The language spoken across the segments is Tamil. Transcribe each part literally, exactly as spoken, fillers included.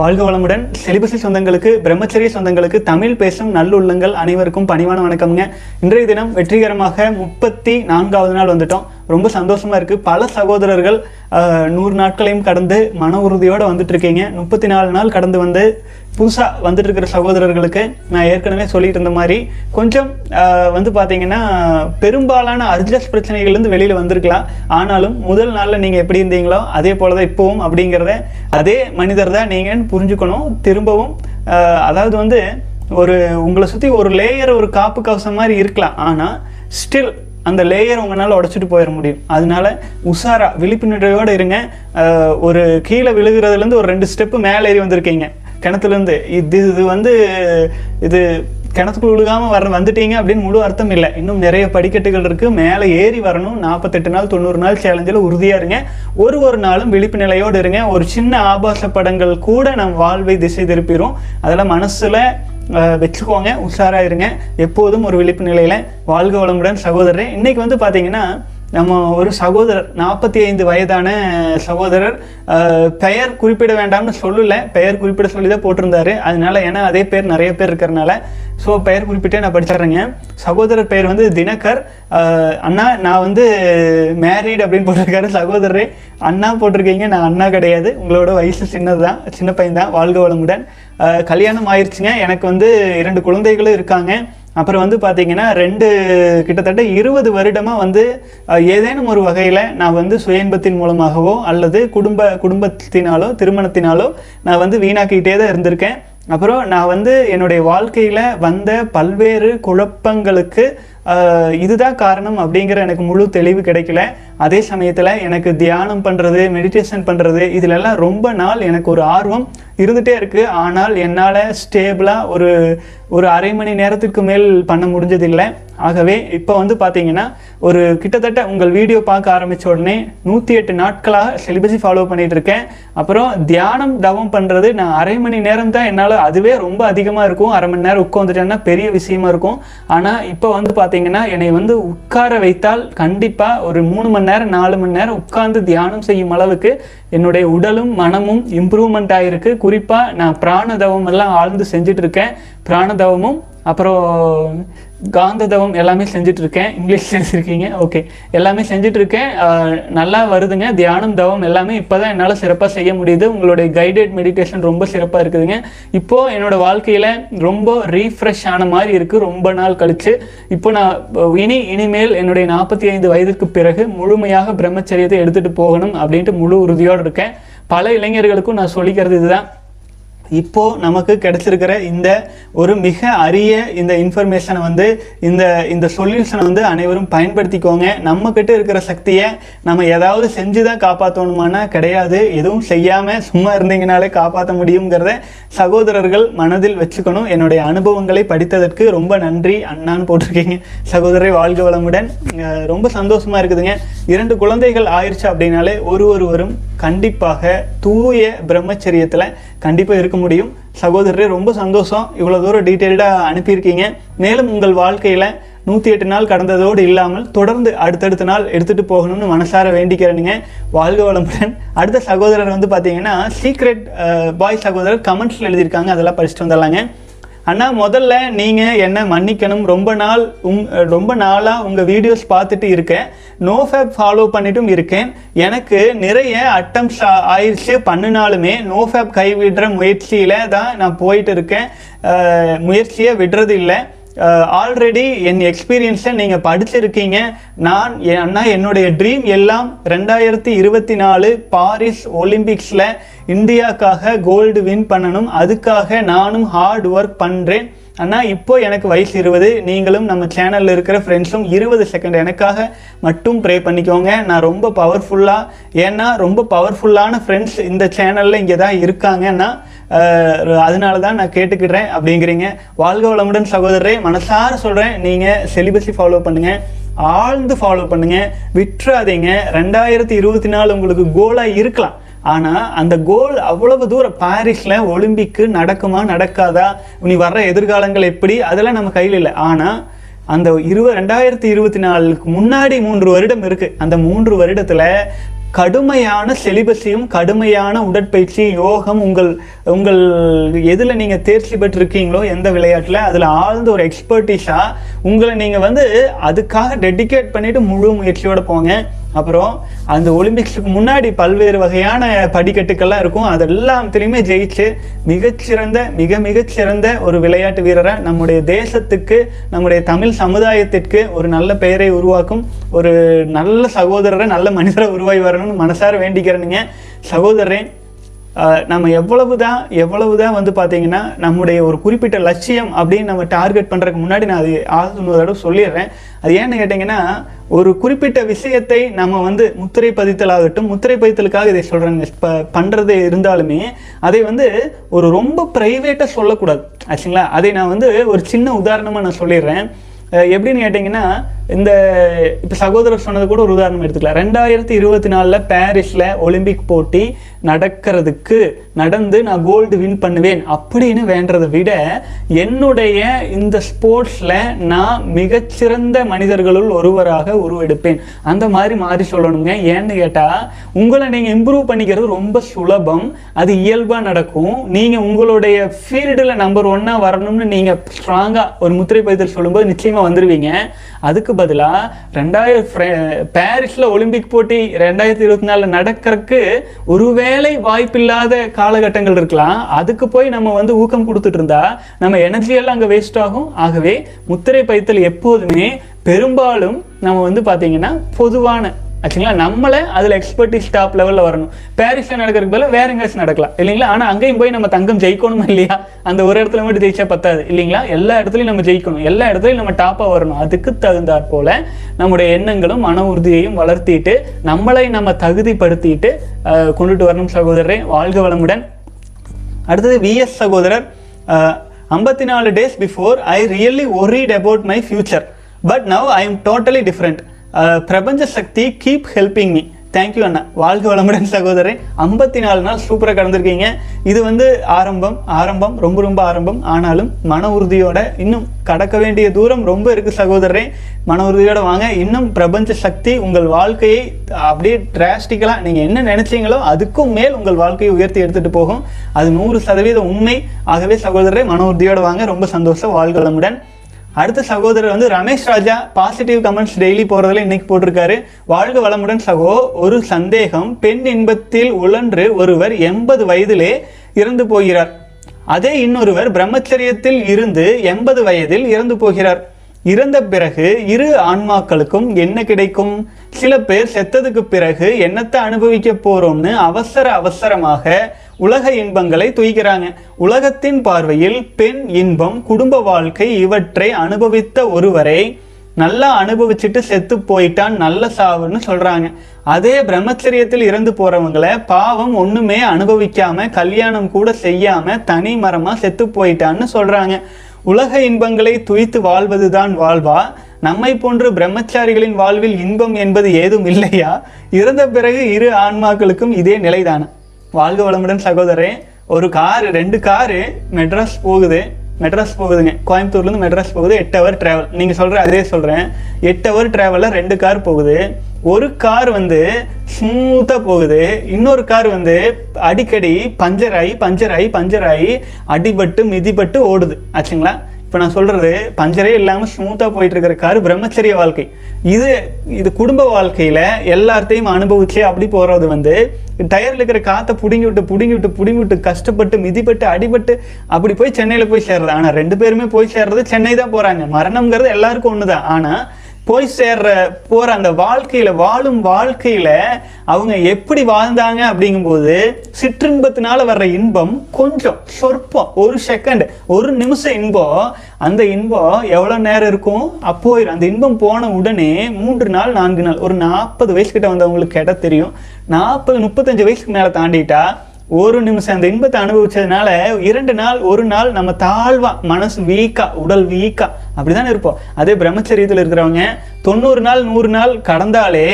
வாழ்க வளமுடன். செலிபசி சொந்தங்களுக்கு, பிரம்மச்சரிய சொந்தங்களுக்கு, தமிழ் பேசும் நல்லுள்ளங்கள் அனைவருக்கும் பணிவான வணக்கம்ங்க. இன்றைய தினம் வெற்றிகரமாக முப்பத்தி நான்காவது நாள் வந்துட்டோம். ரொம்ப சந்தோஷமாக இருக்குது. பல சகோதரர்கள் நூறு நாட்களையும் கடந்து மன உறுதியோடு வந்துட்டுருக்கீங்க. முப்பத்தி நாலு நாள் கடந்து வந்து புதுசாக வந்துட்டுருக்கிற சகோதரர்களுக்கு நான் ஏற்கனவே சொல்லிட்டு இருந்த மாதிரி கொஞ்சம் வந்து பார்த்திங்கன்னா பெரும்பாலான அர்ஜஸ் பிரச்சனைகள்லேருந்து வெளியில் வந்திருக்கலாம். ஆனாலும் முதல் நாளில் நீங்கள் எப்படி இருந்தீங்களோ அதே போல் தான் இப்போவும் அப்படிங்கிறத அதே மனிதர் தான் நீங்கன்னு புரிஞ்சுக்கணும். திரும்பவும் அதாவது வந்து ஒரு உங்களை சுற்றி ஒரு லேயர் ஒரு காப்பு கவசம் மாதிரி இருக்கலாம். ஆனால் ஸ்டில் அந்த லேயர் உங்களால் உடச்சிட்டு போயிட முடியும். அதனால உஷாரா விழிப்புணர்வோடு இருங்க. ஒரு கீழே விழுகிறதுலேருந்து ஒரு ரெண்டு ஸ்டெப்பு மேலே ஏறி வந்திருக்கீங்க. கிணத்துலேருந்து இது இது வந்து இது கிணத்துக்கு விழுகாமல் வர வந்துட்டீங்க அப்படின்னு முழு அர்த்தம் இல்லை. இன்னும் நிறைய படிக்கட்டுகள் இருக்குது. மேலே ஏறி வரணும். நாற்பத்தெட்டு நாள் தொண்ணூறு நாள் சேலஞ்சில் உறுதியாக இருங்க. ஒரு ஒரு நாளும் விழிப்பு நிலையோடு இருங்க. ஒரு சின்ன ஆபாச படங்கள் கூட நம் வாழ்வை திசை திருப்பிடும். அதெல்லாம் மனசில் வச்சுக்கோங்க. உஷாராக இருங்க. எப்போதும் ஒரு விழிப்பு நிலையில். வாழ்க வளமுடன் சகோதரரே. இன்றைக்கி வந்து பார்த்திங்கன்னா நம்ம ஒரு சகோதரர், நாற்பத்தி ஐந்து வயதான சகோதரர், பெயர் குறிப்பிட வேண்டாம்னு சொல்லலை, பெயர் குறிப்பிட சொல்லி தான் போட்டிருந்தாரு. அதனால ஏன்னா அதே பேர் நிறைய பேர் இருக்கிறனால ஸோ பெயர் குறிப்பிட்டே நான் படிச்சிடுறேங்க. சகோதரர் பெயர் வந்து தினகர். அண்ணா, நான் வந்து மேரீடு அப்படின்னு போட்டிருக்காரு. சகோதரரே அண்ணா போட்டிருக்கீங்க. நான் அண்ணா கிடையாது, உங்களோட வயசு சின்னது தான், சின்ன பையன் தான். வாழ்க வளமுடன். கல்யாணம் ஆயிடுச்சுங்க. எனக்கு வந்து இரண்டு குழந்தைகளும் இருக்காங்க. அப்புறம் வந்து பார்த்திங்கன்னா ரெண்டு கிட்டத்தட்ட இருபது வருடமாக வந்து ஏதேனும் ஒரு வகையில் நான் வந்து சுயன்பத்தின் மூலமாகவோ அல்லது குடும்ப குடும்பத்தினாலோ திருமணத்தினாலோ நான் வந்து வீணாக்கிக்கிட்டே தான் இருந்திருக்கேன். அப்புறம் நான் வந்து என்னுடைய வாழ்க்கையில் வந்த பல்வேறு குழப்பங்களுக்கு இதுதான் காரணம் அப்படிங்கிற எனக்கு முழு தெளிவு கிடைக்கல. அதே சமயத்தில் எனக்கு தியானம் பண்ணுறது, மெடிடேஷன் பண்ணுறது, இதிலெல்லாம் ரொம்ப நாள் எனக்கு ஒரு ஆர்வம் இருந்துகிட்டே இருக்குது. ஆனால் என்னால் ஸ்டேபிளாக ஒரு ஒரு அரை மணி நேரத்துக்கு மேல் பண்ண முடிஞ்சதில்லை. ஆகவே இப்போ வந்து பார்த்திங்கன்னா ஒரு கிட்டத்தட்ட உங்கள் வீடியோ பார்க்க ஆரம்பித்த உடனே நூற்றி எட்டு நாட்களாக செலிபஸை ஃபாலோ பண்ணிகிட்டு இருக்கேன். அப்புறம் தியானம் தவம் பண்ணுறது நான் அரை மணி நேரம் தான் என்னால், அதுவே ரொம்ப அதிகமாக இருக்கும். அரை மணி நேரம் உட்காந்துட்டேன்னா பெரிய விஷயமா இருக்கும். ஆனால் இப்போ வந்து பார்த்திங்கன்னா என்னை வந்து உட்கார வைத்தால் கண்டிப்பாக ஒரு மூணு மணி நேரம் நாலு மணி நேரம் உட்கார்ந்து தியானம் செய்யும் அளவுக்கு என்னுடைய உடலும் மனமும் இம்ப்ரூவ்மெண்ட் ஆகிருக்கு. குறிப்பாக நான் பிராண தவம் எல்லாம் ஆழ்ந்து செஞ்சிட்ருக்கேன். பிராணதவமும் அப்புறம் காந்த தவம் எல்லாமே செஞ்சிட்ருக்கேன். இங்கிலீஷ் செஞ்சுருக்கீங்க, ஓகே, எல்லாமே செஞ்சிட்ருக்கேன். நல்லா வருதுங்க. தியானம் தவம் எல்லாமே இப்போ தான் என்னால் சிறப்பாக செய்ய முடியுது. உங்களுடைய கைடட் மெடிடேஷன் ரொம்ப சிறப்பாக இருக்குதுங்க. இப்போது என்னோடய வாழ்க்கையில் ரொம்ப ரீஃப்ரெஷ் ஆன மாதிரி இருக்குது. ரொம்ப நாள் கழித்து இப்போ நான் இனி இனிமேல் என்னுடைய நாற்பத்தி ஐந்து வயதுக்கு பிறகு முழுமையாக பிரம்மச்சரியத்தை எடுத்துகிட்டு போகணும் அப்படின்ட்டு முழு உறுதியோடு இருக்கேன். பல இளைஞர்களுக்கும் நான் சொல்லிக்கிறது இதுதான். இப்போது நமக்கு கிடைச்சிருக்கிற இந்த ஒரு மிக அரிய இந்த இன்ஃபர்மேஷனை வந்து இந்த இந்த சொல்யூஷனை வந்து அனைவரும் பயன்படுத்திக்கோங்க. நம்மக்கிட்ட இருக்கிற சக்தியை நம்ம ஏதாவது செஞ்சு தான் காப்பாற்றணுமானா கிடையாது. எதுவும் செய்யாமல் சும்மா இருந்தீங்கனாலே காப்பாற்ற முடியுங்கிறத சகோதரர்கள் மனதில் வச்சுக்கணும். என்னுடைய அனுபவங்களை படித்ததற்கு ரொம்ப நன்றி அண்ணான்னு போட்டிருக்கீங்க. சகோதரரை வாழ்க வளமுடன். ரொம்ப சந்தோஷமாக இருக்குதுங்க. இரண்டு குழந்தைகள் ஆயிடுச்சு அப்படின்னாலே ஒரு ஒருவரும் கண்டிப்பாக தூய பிரம்மச்சரியத்தில் கண்டிப்பாக இருக்க முடியும். சகோதரரே ரொம்ப சந்தோஷம், இவ்வளோ தூரம் டீட்டெயில்டாக அனுப்பியிருக்கீங்க. மேலும் உங்கள் வாழ்க்கையில் நூற்றி எட்டு நாள் கடந்ததோடு இல்லாமல் தொடர்ந்து அடுத்தடுத்த நாள் எடுத்துகிட்டு போகணும்னு மனசார வேண்டிக்கிறேனுங்க. வாழ்க வளமுடன். அடுத்த சகோதரர் வந்து பார்த்தீங்கன்னா சீக்ரெட் பாய் சகோதரர் கமெண்ட்ஸில் எழுதியிருக்காங்க. அதெல்லாம் படிச்சுட்டு வந்துடலாங்க. அண்ணா, முதல்ல நீங்கள் என்னை மன்னிக்கணும். ரொம்ப நாள் உங் ரொம்ப நாளாக உங்கள் வீடியோஸ் பார்த்துட்டு இருக்கேன். நோ ஃபேப் ஃபாலோ பண்ணிட்டும் இருக்கேன். எனக்கு நிறைய அட்டம்ப்ட்ஸ் ஆயிடுச்சு. பண்ணினாலுமே நோ ஃபேப் கைவிடுற முயற்சியில் தான் நான் போயிட்டு இருக்கேன். முயற்சியை விடுறது இல்லை. ஆல்ரெடி என் எக்ஸ்பீரியன்ஸை நீங்கள் படிச்சிருக்கீங்க. நான் அண்ணா, என்னுடைய ட்ரீம் எல்லாம் ரெண்டாயிரத்தி இருபத்தி நாலு பாரிஸ் ஒலிம்பிக்ஸில் இந்தியாவுக்காக கோல்டு வின் பண்ணணும். அதுக்காக நானும் ஹார்ட் ஒர்க் பண்ணுறேன். அண்ணா, இப்போது எனக்கு வயசு இருபது. நீங்களும் நம்ம சேனலில் இருக்கிற ஃப்ரெண்ட்ஸும் இருபது செகண்ட் எனக்காக மட்டும் ப்ரே பண்ணிக்கோங்க. நான் ரொம்ப பவர்ஃபுல்லாக ஏன்னா ரொம்ப பவர்ஃபுல்லான ஃப்ரெண்ட்ஸ் இந்த சேனலில் இங்கே தான் இருக்காங்கன்னா அதனால தான் நான் கேட்டுக்கிடுறேன் அப்படிங்கிறீங்க. வாழ்க வளமுடன் சகோதரரே. மனசார சொல்கிறேன், நீங்கள் செலிபஸை ஃபாலோ பண்ணுங்கள், ஆழ்ந்து ஃபாலோ பண்ணுங்கள், விட்டுறாதீங்க. ரெண்டாயிரத்தி இருபத்தி நாலு உங்களுக்கு கோலாக இருக்கலாம். ஆனால் அந்த கோல் அவ்வளவு தூரம் பாரிஸில் ஒலிம்பிக்கு நடக்குமா நடக்காதா, நீ வர்ற எதிர்காலங்கள் எப்படி, அதெல்லாம் நம்ம கையில் இல்லை. ஆனால் அந்த இருபது ரெண்டாயிரத்தி இருபத்தி நாலுக்கு முன்னாடி மூன்று வருடம் இருக்குது. அந்த மூன்று வருடத்தில் கடுமையான செலிபஸையும் கடுமையான உடற்பயிற்சி யோகம் உங்கள் உங்கள் எதில் நீங்கள் தேர்ச்சி பெற்றிருக்கீங்களோ எந்த விளையாட்டில் அதில் ஆழ்ந்த ஒரு எக்ஸ்பர்டீஸாக உங்களை நீங்கள் வந்து அதுக்காக டெடிகேட் பண்ணிவிட்டு முழு முயற்சியோடு போங்க. அப்புறம் அந்த ஒலிம்பிக்ஸுக்கு முன்னாடி பல்வேறு வகையான படிக்கட்டுக்கள்லாம் இருக்கும், அதெல்லாம் திரும்பி ஜெயிச்சு மிகச்சிறந்த மிக மிகச்சிறந்த ஒரு விளையாட்டு வீரரை நம்முடைய தேசத்துக்கு நம்முடைய தமிழ் சமுதாயத்திற்கு ஒரு நல்ல பெயரை உருவாக்கும் ஒரு நல்ல சகோதரரை நல்ல மனிதரை உருவாகி வரணும்னு மனசார வேண்டிக்கிறேனுங்க. சகோதரரே, நம்ம எவ்வளவு தான் எவ்வளவு தான் வந்து பார்த்திங்கன்னா நம்முடைய ஒரு குறிப்பிட்ட லட்சியம் அப்படின்னு நம்ம டார்கெட் பண்ணுறதுக்கு முன்னாடி நான் அது ஆகுது தடவை சொல்லிடுறேன். அது ஏன்னு கேட்டிங்கன்னா, ஒரு குறிப்பிட்ட விஷயத்தை நம்ம வந்து முத்திரை பதித்தலாகட்டும், முத்திரை பதித்தலுக்காக இதை சொல்கிறேங்க இப்போ பண்ணுறது இருந்தாலுமே அதை வந்து ஒரு ரொம்ப ப்ரைவேட்டாக சொல்லக்கூடாது ஆச்சுங்களா. அதை நான் வந்து ஒரு சின்ன உதாரணமாக நான் சொல்லிடுறேன். எப்படின்னு கேட்டிங்கன்னா, இந்த இப்போ சகோதரர் சொன்னது கூட ஒரு உதாரணம் எடுத்துக்கலாம். ரெண்டாயிரத்தி இருபத்தி நாலில் பாரிஸில் ஒலிம்பிக் போட்டி நடக்கிறதுக்கு நடந்து நான் கோல்டு வின் பண்ணுவேன் அப்படின்னு வேண்டதை விட, என்னுடைய இந்த ஸ்போர்ட்ஸில் நான் மிகச்சிறந்த மனிதர்களுள் ஒருவராக உருவெடுப்பேன் அந்த மாதிரி மாறி சொல்லணுங்க. ஏன்னு கேட்டால், உங்களை நீங்கள் இம்ப்ரூவ் பண்ணிக்கிறது ரொம்ப சுலபம், அது இயல்பாக நடக்கும். நீங்கள் உங்களுடைய ஃபீல்டில் நம்பர் ஒன்னாக வரணும்னு நீங்கள் ஸ்ட்ராங்காக ஒரு முத்திரை பதித்தல் சொல்லும்போது நிச்சயமாக வந்துடுவீங்க. அதுக்கு பதிலாக ரெண்டாயிரம் பாரிஸில் ஒலிம்பிக் போட்டி ரெண்டாயிரத்தி இருபத்தி நாலில் நடக்கிறதுக்கு ஒருவேளை வாய்ப்பில்லாத காலகட்டங்கள் இருக்கலாம், அதுக்கு போய் நம்ம வந்து ஊக்கம் கொடுத்துட்டு இருந்தா நம்ம எனர்ஜியெல்லாம் அங்கே வேஸ்ட் ஆகும். ஆகவே முத்திரை பைத்தல் எப்போதுமே பெரும்பாலும் நம்ம வந்து பார்த்தீங்கன்னா பொதுவான ஆச்சுங்களா, நம்மளை அதில் எக்ஸ்பர்டீஸ் டாப் லெவலில் வரணும். பாரிஸில் நடக்கிறதுக்கு பதில் வேறு எங்கேயாச்சும் நடக்கலாம் இல்லைங்களா, ஆனால் அங்கேயும் போய் நம்ம தங்கம் ஜெயிக்கணும் இல்லையா, அந்த ஒரு இடத்துல மட்டும் ஜெயிச்சா பத்தாது இல்லைங்களா. எல்லா இடத்துலையும் நம்ம ஜெயிக்கணும், எல்லா இடத்துலையும் நம்ம டாப்பாக வரணும். அதுக்கு தகுந்தாற் போல் நம்முடைய எண்ணங்களும் மன உறுதியையும் வளர்த்திட்டு நம்மளை நம்ம தகுதிப்படுத்திட்டு கொண்டுட்டு வரணும். சகோதரரை வாழ்க வளமுடன். அடுத்தது விஎஸ் சகோதரர், ஐம்பத்தி நாலு days before I really worried about my future but now I am totally different. பிரபஞ்ச சக்தி கீப் ஹெல்பிங் மீ. தேங்க்யூ அண்ணா. வாழ்க வளமுடன் சகோதரே. ஐம்பத்தி நாலு நாள் சூப்பராக கடந்திருக்கீங்க. இது வந்து ஆரம்பம் ஆரம்பம் ரொம்ப ரொம்ப ஆரம்பம். ஆனாலும் மன உறுதியோட இன்னும் கடக்க வேண்டிய தூரம் ரொம்ப இருக்குது சகோதரரே. மன உறுதியோட வாங்க. இன்னும் பிரபஞ்ச சக்தி உங்கள் வாழ்க்கையை அப்படியே டிராஸ்டிக்கலாக நீங்கள் என்ன நினச்சிங்களோ அதுக்கும் மேல் உங்கள் வாழ்க்கையை உயர்த்தி எடுத்துகிட்டு போகும். அது நூறு சதவீத உண்மை. ஆகவே சகோதரரே மன உறுதியோடு வாங்க. ரொம்ப சந்தோஷம். வாழ்க வளமுடன். அடுத்த சகோதரர் வந்து Ramesh Raja, positive comments daily போடுறதுல இன்னைக்கு போட்டிருக்காரு. வாழ்க வளமுடன் சகோ. ஒரு சந்தேகம், பெண் இன்பத்தில் உழன்று ஒருவர் எண்பது வயதிலே இறந்து போகிறார், அதே இன்னொருவர் பிரம்மச்சரியத்தில் இருந்து எண்பது வயதில் இறந்து போகிறார். இறந்த பிறகு இரு ஆன்மாக்களுக்கும் என்ன கிடைக்கும்? சில பேர் செத்ததுக்கு பிறகு என்னத்தை அனுபவிக்க போறோம்னு அவசர அவசரமாக உலக இன்பங்களை தூய்க்கிறாங்க. உலகத்தின் பார்வையில் பெண் இன்பம், குடும்ப வாழ்க்கை இவற்றை அனுபவித்த ஒருவரை நல்லா அனுபவிச்சுட்டு செத்து போயிட்டான் நல்ல சாவுன்னு சொல்கிறாங்க. அதே பிரம்மச்சரியத்தில் இறந்து போகிறவங்கள பாவம் ஒன்றுமே அனுபவிக்காமல் கல்யாணம் கூட செய்யாமல் தனி மரமாக செத்து போயிட்டான்னு சொல்கிறாங்க. உலக இன்பங்களை துய்த்து வாழ்வதுதான் வாழ்வா? நம்மை போன்று பிரம்மச்சாரிகளின் வாழ்வில் இன்பம் என்பது ஏதும் இல்லையா? இறந்த பிறகு இரு ஆன்மாக்களுக்கும் இதே நிலைதானே. வாழ்க வளமுடன் சகோதரே. ஒரு காரு ரெண்டு காரு மெட்ராஸ் போகுது மெட்ராஸ் போகுதுங்க கோயம்புத்தூர்லேருந்து மெட்ராஸ் போகுது. எட்டு ஹவர் ட்ராவல். நீங்கள் சொல்கிற அதே சொல்கிறேன். எட்டு ஹவர் ட்ராவலில் ரெண்டு கார் போகுது. ஒரு கார் வந்து ஸ்மூத்தாக போகுது, இன்னொரு கார் வந்து அடிக்கடி பஞ்சர் ஆகி பஞ்சர் ஆகி பஞ்சர் ஆகி அடிபட்டு மிதிப்பட்டு ஓடுது ஆச்சுங்களா. இப்போ நான் சொல்கிறது பஞ்சரே இல்லாமல் ஸ்மூத்தாக போயிட்டு இருக்கிற கார் பிரம்மச்சரிய வாழ்க்கை. இது இது குடும்ப வாழ்க்கையில் எல்லாத்தையும் அனுபவிச்சு அப்படி போகிறது வந்து டயரில் இருக்கிற காற்றை பிடுங்கி விட்டு பிடுங்கி விட்டு பிடுங்கி விட்டு கஷ்டப்பட்டு மிதிப்பட்டு அடிபட்டு அப்படி போய் சென்னையில் போய் சேர்றது. ஆனால் ரெண்டு பேருமே போய் சேர்றது சென்னை தான் போகிறாங்க. மரணம்ங்கிறது எல்லாருக்கும் ஒன்று தான். ஆனால் போய் சேர்ற போகிற அந்த வாழ்க்கையில் வாழும் வாழ்க்கையில் அவங்க எப்படி வாழ்ந்தாங்க அப்படிங்கும்போது சிற்றின்பத்தினால வர்ற இன்பம் கொஞ்சம் சொற்பம், ஒரு செகண்ட் ஒரு நிமிஷம் இன்பம். அந்த இன்பம் எவ்வளோ நேரம் இருக்கும்? அப்போ அந்த இன்பம் போன உடனே மூன்று நாள் நான்கு நாள் ஒரு நாற்பது வயசுக்கிட்ட வந்தவங்களுக்கு கேட்டால் தெரியும். நாற்பது முப்பத்தஞ்சு வயசுக்கு மேலே தாண்டிட்டா ஒரு நிமிஷம் அந்த இன்பத்தை அனுபவிச்சதுனால இரண்டு நாள் ஒரு நாள் நம்ம தாழ்வா மனசு வீக்கா உடல் வீக்கா அப்படிதானே இருப்போம். அதே பிரம்மச்சரியத்தில் இருக்கிறவங்க தொண்ணூறு நாள் நூறு நாள் கடந்தாலே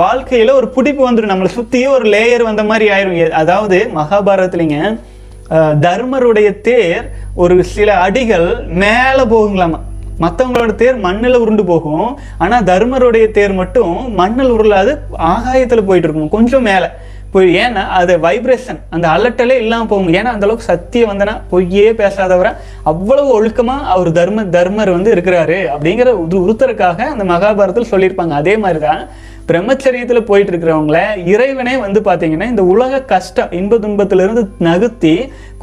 வாழ்க்கையில ஒரு பிடிப்பு வந்துடும். நம்மளை சுத்தியே ஒரு லேயர் வந்த மாதிரி ஆயிரும். அதாவது மகாபாரதத்துலங்க தர்மருடைய தேர் ஒரு சில அடிகள் மேலே போகுங்களாமா மற்றவங்களோட தேர் மண்ணில் உருண்டு போகும், ஆனால் தர்மருடைய தேர் மட்டும் மண்ணில் உருளாது, ஆகாயத்தில் போயிட்டு இருக்கும் கொஞ்சம் மேலே போய். ஏன்னா அது வைப்ரேஷன், அந்த அலட்டலே இல்லாமல் போகும். ஏன்னா அந்தளவுக்கு சத்திய வந்தனா பொய்யே பேசாதவரை அவ்வளவு ஒழுக்கமாக அவர் தர்ம தர்மர் வந்து இருக்கிறாரு அப்படிங்கிற உருத்தருக்காக அந்த மகாபாரதத்தில் சொல்லியிருப்பாங்க. அதே மாதிரி தான் பிரம்மச்சரியத்தில் போயிட்டு இருக்கிறவங்கள இறைவனே வந்து பார்த்தீங்கன்னா இந்த உலக கஷ்டம் இன்ப துன்பத்திலிருந்து நகர்த்தி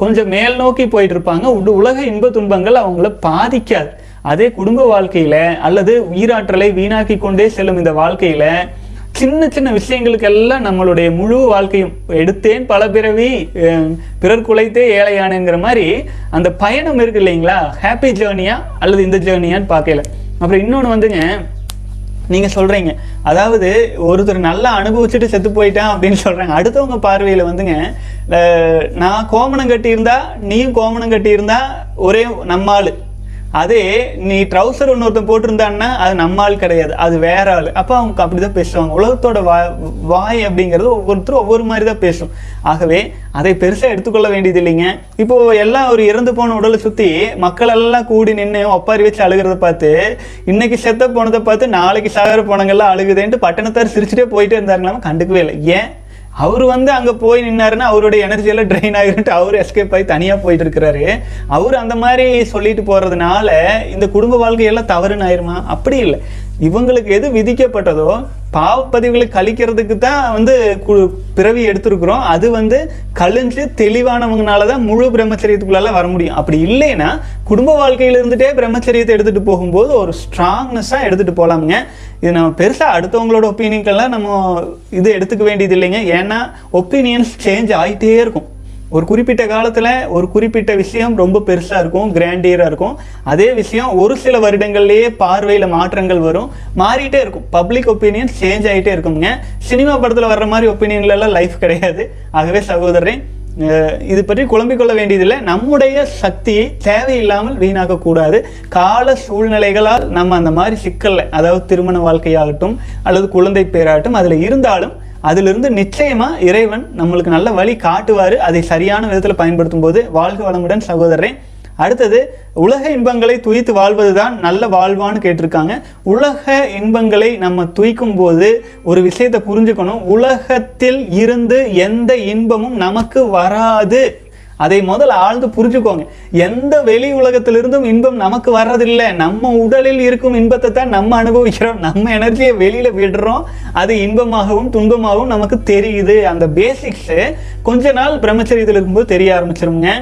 கொஞ்சம் மேல் நோக்கி போயிட்டு இருப்பாங்க. உலக இன்ப துன்பங்கள் அவங்கள பாதிக்காது. அதே குடும்ப வாழ்க்கையில அல்லது உயிராற்றலை வீணாக்கி கொண்டே செல்லும் இந்த வாழ்க்கையில சின்ன சின்ன விஷயங்களுக்கெல்லாம் நம்மளுடைய முழு வாழ்க்கையும் எடுத்தேன் பல பிறவி பிறர் குலைத்தே ஏழையானேங்கிற மாதிரி அந்த பயணம் இருக்கு இல்லைங்களா, ஹாப்பி ஜேர்னியா அல்லது இந்த ஜேர்னியான்னு பார்க்கல. அப்புறம் இன்னொன்று வந்துங்க, நீங்கள் சொல்கிறீங்க அதாவது ஒருத்தர் நல்லா அனுபவிச்சுட்டு செத்து போயிட்டான் அப்படின்னு சொல்கிறாங்க. அடுத்தவங்க பார்வையில் வந்துங்க, நான் கோமணம் கட்டியிருந்தா நீயும் கோமணம் கட்டியிருந்தா ஒரே நம்ம ஆள், அதே நீ ட்ரௌசர் ஒன்னொருத்தன் போட்டிருந்தான்னா அது நம்ம ஆள் கிடையாது, அது வேற ஆள். அப்போ அவங்க அப்படி தான் பேசுவாங்க. உலகத்தோட வா வாய் அப்படிங்கிறது ஒவ்வொருத்தரும் ஒவ்வொரு மாதிரி தான் பேசும். ஆகவே அதை பெருசாக எடுத்துக்கொள்ள வேண்டியது இல்லைங்க. இப்போது எல்லாம் ஒரு இறந்து போன உடலை சுற்றி மக்களெல்லாம் கூடி நின்று ஒப்பாரி வச்சு அழுகிறத பார்த்து, இன்னைக்கு செத்த போனதை பார்த்து நாளைக்கு சாகர போனங்கள்லாம் அழுகுதேன்ட்டு பட்டணத்தார் சிரிச்சுட்டே போயிட்டே இருந்தாங்களாம கண்டுக்கவே இல்லை. ஏன்? அவர் வந்து அங்கே போய் நின்னாருன்னா அவருடைய எனர்ஜியெல்லாம் ட்ரெயின் ஆகிட்டு அவர் எஸ்கேப் ஆகி தனியாக போயிட்டு இருக்கிறாரு. அவர் அந்த மாதிரி சொல்லிட்டு போகிறதுனால இந்த குடும்ப வாழ்க்கையெல்லாம் தவறுன்னு ஆயிருமா? அப்படி இல்லை. இவங்களுக்கு எது விதிக்கப்பட்டதோ பாவப்பதிவுகளை கழிக்கிறதுக்கு தான் வந்து பிறவி எடுத்துருக்குறோம். அது வந்து கழிஞ்சு தெளிவானவங்கனால தான் முழு பிரம்மச்சரியத்துக்குள்ளெல்லாம் வர முடியும். அப்படி இல்லைன்னா குடும்ப வாழ்க்கையில இருந்துட்டே பிரம்மச்சரியத்தை எடுத்துகிட்டு போகும்போது ஒரு ஸ்ட்ராங்னஸ்ஸாக எடுத்துகிட்டு போகலாமுங்க. இது நம்ம பெருசாக அடுத்தவங்களோட ஒப்பீனியன்கெல்லாம் நம்ம இது எடுத்துக்க வேண்டியது இல்லைங்க. ஏன்னா ஒப்பீனியன்ஸ் சேஞ்ச் ஆகிட்டே இருக்கும். ஒரு குறிப்பிட்ட காலத்தில் ஒரு குறிப்பிட்ட விஷயம் ரொம்ப பெருசாக இருக்கும், கிராண்டியராக இருக்கும். அதே விஷயம் ஒரு சில வருடங்கள்லேயே பார்வையில் மாற்றங்கள் வரும், மாறிட்டே இருக்கும். பப்ளிக் ஒப்பீனியன் சேஞ்ச் ஆகிட்டே இருக்குங்க. சினிமா படத்தில் வர்ற மாதிரி ஒப்பீனியன்லாம் லைஃப் கிடையாது. ஆகவே சகோதரரே, இது பற்றி குழம்பிக்கொள்ள வேண்டியதில்லை. நம்முடைய சக்தியை தேவையில்லாமல் வீணாக்கக்கூடாது. கால சூழ்நிலைகளால் நம்ம அந்த மாதிரி சிக்கல்ல, அதாவது திருமண வாழ்க்கையாகட்டும் அல்லது குழந்தை பேராகட்டும், அதில் இருந்தாலும் அதிலிருந்து நிச்சயமாக இறைவன் நம்மளுக்கு நல்ல வழி காட்டுவார். அதை சரியான விதத்தில் பயன்படுத்தும் போது. வாழ்க வளமுடன் சகோதரரே. அடுத்தது, உலக இன்பங்களை துய்த்து வாழ்வது தான் நல்ல வாழ்வான்னு கேட்டிருக்காங்க. உலக இன்பங்களை நம்ம துய்க்கும் போது ஒரு விஷயத்தை புரிஞ்சுக்கணும். உலகத்தில் இருந்து எந்த இன்பமும் நமக்கு வராது. அதை முதல் ஆழ்ந்து புரிஞ்சுக்கோங்க. எந்த வெளி உலகத்திலிருந்தும் இன்பம் நமக்கு வர்றதில்லை. நம்ம உடலில் இருக்கும் இன்பத்தை தான் நம்ம அனுபவிக்கிறோம். நம்ம எனர்ஜியை வெளியில் விடுறோம். அது இன்பமாகவும் துன்பமாகவும் நமக்கு தெரியுது. அந்த பேசிக்ஸு கொஞ்ச நாள் பிரம்மச்சரியத்தில் இருக்கும்போது தெரிய ஆரம்பிச்சிருங்க.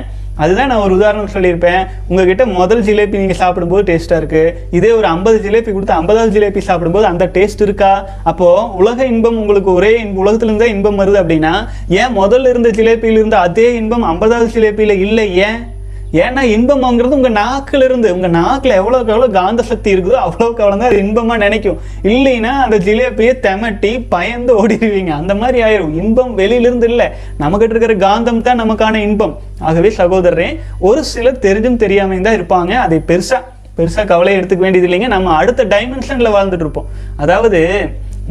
அதுதான் நான் ஒரு உதாரணம் சொல்லியிருப்பேன். உங்ககிட்ட முதல் ஜிலேபி நீங்கள் சாப்பிடும்போது டேஸ்ட்டாக இருக்குது. இதே ஒரு ஐம்பது ஜிலேபி கொடுத்து ஐம்பதாவது ஜிலேபி சாப்பிடும்போது அந்த டேஸ்ட் இருக்கா? அப்போது உலக இன்பம் உங்களுக்கு ஒரே உலகத்துலேருந்தே இன்பம் வருது அப்படின்னா, ஏன் முதல்ல இருந்த ஜிலேபியில் இருந்த அதே இன்பம் ஐம்பதாவது ஜிலேபியில் இல்லை? ஏன்? ஏன்னா இன்பம் வாங்குறது உங்கள் நாக்கில் இருந்து. உங்கள் நாக்கில் எவ்வளோக்கு எவ்வளோ காந்த சக்தி இருக்குதோ அவ்வளோக்கு அவ்வளோ தான் அது இன்பமாக நினைக்கும். இல்லைன்னா அந்த ஜிலேபியை தெமட்டி பயந்து ஓடிடுவீங்க. அந்த மாதிரி ஆயிரும். இன்பம் வெளியிலிருந்து இல்லை, நம்மகிட்ட இருக்கிற காந்தம் தான் நமக்கான இன்பம். ஆகவே சகோதரரே, ஒரு சிலர் தெரிஞ்சும் தெரியாமல் தான் இருப்பாங்க. அதை பெருசாக பெருசாக கவலை எடுத்துக்க வேண்டியது இல்லைங்க. நம்ம அடுத்த டைமென்ஷனில் வாழ்ந்துட்டு இருப்போம். அதாவது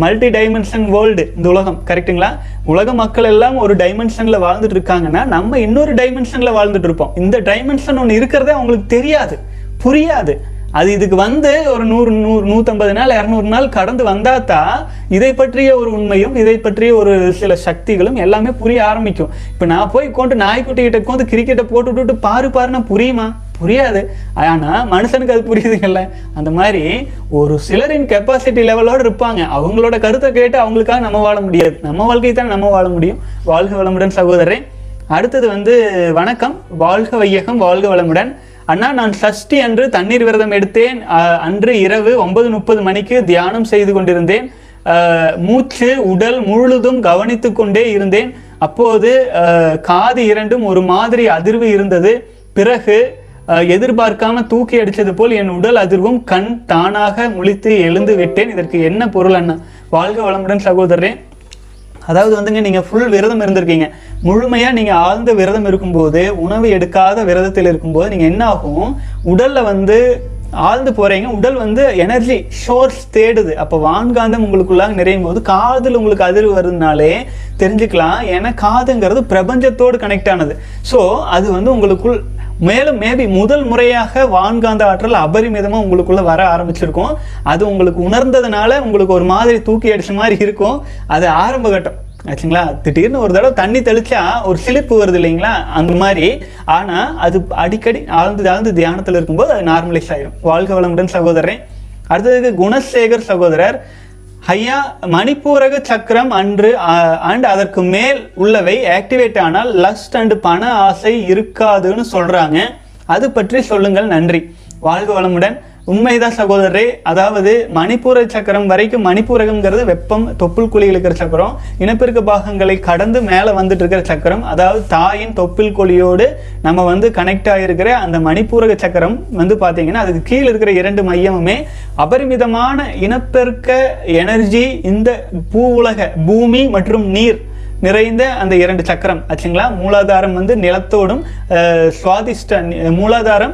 மல்டி டைமென்ஷன் வேர்ல்டு இந்த உலகம், கரெக்டுங்களா? உலக மக்கள் எல்லாம் ஒரு டைமென்ஷனில் வாழ்ந்துட்டு இருக்காங்கன்னா நம்ம இன்னொரு டைமென்ஷனில் வாழ்ந்துட்டு இருப்போம். இந்த டைமென்ஷன் ஒன்று இருக்கிறதே அவங்களுக்கு தெரியாது, புரியாது. அது இதுக்கு வந்து ஒரு நூறு நூறு நூற்றம்பது நாள் இரநூறு நாள் கடந்து வந்தால் தான் இதை பற்றிய ஒரு உண்மையும் இதை பற்றிய ஒரு சில சக்திகளும் எல்லாமே புரிய ஆரம்பிக்கும். இப்போ நான் போய் கொண்டு நாய்க்குட்டிகிட்ட கொண்டு கிரிக்கெட்டை போட்டு விட்டுட்டு பாரு பாருன்னா புரியுமா? புரியாது. ஆனால் மனுஷனுக்கு அது புரியுதுங்கல்ல. அந்த மாதிரி ஒரு சிலரின் கெப்பாசிட்டி லெவலோடு இருப்பாங்க. அவங்களோட கருத்தை கேட்டு அவங்களுக்காக நம்ம வாழ முடியாது. நம்ம வாழ்க்கையை தான் நம்ம வாழ முடியும். வாழ்க வளமுடன் சகோதரே. அடுத்தது வந்து, வணக்கம், வாழ்க வையகம், வாழ்க வளமுடன். அண்ணா, நான் சஷ்டி அன்று தண்ணீர் விரதம் எடுத்தேன். அன்று இரவு ஒன்பது முப்பது மணிக்கு தியானம் செய்து கொண்டிருந்தேன். மூச்சு உடல் முழுதும் கவனித்து கொண்டே இருந்தேன். அப்போது காது இரண்டும் ஒரு மாதிரி அதிர்வு இருந்தது. பிறகு எதிர்பார்க்காம தூக்கி அடித்தது போல் என் உடல் அதிர்வும் கண் தானாக முழித்து எழுந்து விட்டேன். இதற்கு என்ன பொருள் அண்ணா? வாழ்க வளமுடன் சகோதரரே. அதாவது வந்துங்க, நீங்கள் ஃபுல் விரதம் இருந்திருக்கீங்க. முழுமையாக நீங்கள் ஆழ்ந்த விரதம் இருக்கும்போது, உணவு எடுக்காத விரதத்தில் இருக்கும்போது நீங்கள் என்ன ஆகும், உடலில் வந்து ஆழ்ந்து போகிறீங்க. உடல் வந்து எனர்ஜி ஷோர்ஸ் தேடுது. அப்போ வான்காந்தம் உங்களுக்குள்ளாக நிறையும் போது காதில் உங்களுக்கு அதிர்வு வருதுனாலே தெரிஞ்சுக்கலாம். ஏன்னா காதுங்கிறது பிரபஞ்சத்தோடு கனெக்ட் ஆனது. ஸோ அது வந்து உங்களுக்குள் மேலும் மேபி முதல் முறையாக வான்காந்த ஆற்றல் அபரிமிதமாக உங்களுக்குள்ளே வர ஆரம்பிச்சிருக்கும். அது உங்களுக்கு உணர்ந்ததுனால உங்களுக்கு ஒரு மாதிரி தூக்கி அடிச்ச மாதிரி இருக்கும். அது ஆரம்ப கட்டம் ஆச்சுங்களா. திடீர்னு ஒரு தடவை தண்ணி தெளிச்சா ஒரு சிலிப்பு வருது இல்லைங்களா, அந்த மாதிரி. ஆனால் அது அடிக்கடி ஆழ்ந்து ஆழ்ந்து தியானத்தில் இருக்கும்போது அது நார்மலைஸ் ஆகிடும். வாழ்க வளமுடன் சகோதரன். அடுத்தது குணசேகர் சகோதரர். ஐயா, மணிப்பூரக சக்கரம் அன்று அண்ட் அதற்கு மேல் உள்ளவை ஆக்டிவேட் ஆனால் லஸ்ட் அண்டு பண ஆசை இருக்காதுன்னு சொல்கிறாங்க, அது பற்றி சொல்லுங்கள், நன்றி. வாழ்க வளமுடன். உண்மைதான் சகோதரரே. அதாவது மணிப்பூர சக்கரம் வரைக்கும், மணிப்பூரகம்ங்கிறது வெப்பம் தொப்புள் குழியில் இருக்கிற சக்கரம், இனப்பெருக்க பாகங்களை கடந்து மேலே வந்துட்டு இருக்கிற சக்கரம். அதாவது தாயின் தொப்புள் குழியோடு நம்ம வந்து கனெக்ட் ஆகிருக்கிற அந்த மணிப்பூரக சக்கரம் வந்து பார்த்தீங்கன்னா அதுக்கு கீழே இருக்கிற இரண்டு மையமுமே அபரிமிதமான இனப்பெருக்க எனர்ஜி இந்த பூ உலக பூமி மற்றும் நீர் நிறைந்த அந்த இரண்டு சக்கரம் ஆச்சுங்களா. மூலாதாரம் வந்து நிலத்தோடும் சுவாதிஷ்ட மூலாதாரம்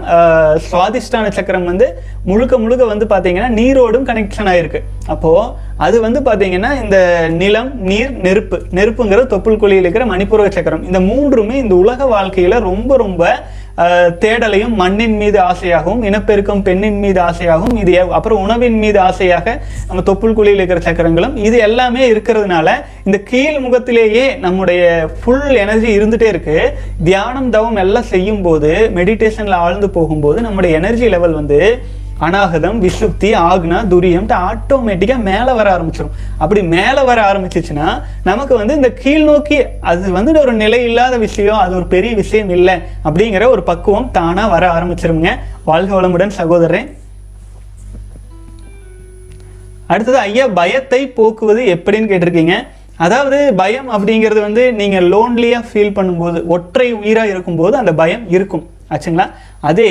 சுவாதிஷ்டான சக்கரம் வந்து முழுக்க முழுக்க வந்து பார்த்தீங்கன்னா நீரோடும் கனெக்ஷன் ஆகிருக்கு. அப்போது அது வந்து பார்த்தீங்கன்னா இந்த நிலம், நீர், நெருப்பு நெருப்புங்கிற தொப்புள் குழியில் இருக்கிற மணிப்பூரக சக்கரம், இந்த மூன்றுமே இந்த உலக வாழ்க்கையில் ரொம்ப ரொம்ப தேடலையும் மண்ணின் மீது ஆசையாகவும் இனப்பெருக்கம் பெண்ணின் மீது ஆசையாகவும் இது அப்புறம் உணவின் மீது ஆசையாக நம்ம தொப்புள் குழியில் இருக்கிற சக்கரங்களும் இது எல்லாமே இருக்கிறதுனால இந்த கீழ் முகத்திலேயே நம்முடைய ஃபுல் எனர்ஜி இருந்துகிட்டே இருக்குது. தியானம் தவம் எல்லாம் செய்யும் போது மெடிடேஷனில் ஆழ்ந்து போகும்போது நம்முடைய எனர்ஜி லெவல் வந்து அநாகதம், விசுப்தி, ஆக்னா, துரியம்ட்டு ஆட்டோமேட்டிக்காக மேலே வர ஆரம்பிச்சிடும். அப்படி மேலே வர ஆரம்பிச்சிச்சுன்னா நமக்கு வந்து இந்த கீழ் நோக்கி அது வந்து ஒரு நிலை இல்லாத விஷயம், அது ஒரு பெரிய விஷயம் இல்லை அப்படிங்கிற ஒரு பக்குவம் தானாக வர ஆரம்பிச்சிருங்க. வாழ்க வளமுடன் சகோதரன். அடுத்தது ஐயா, பயத்தை போக்குவது எப்படின்னு கேட்டிருக்கீங்க. அதாவது பயம் அப்படிங்கிறது வந்து நீங்கள் லோன்லியாக ஃபீல் பண்ணும்போது, ஒற்றை உயிராக இருக்கும்போது அந்த பயம் இருக்கும் ஆச்சுங்களா. அதே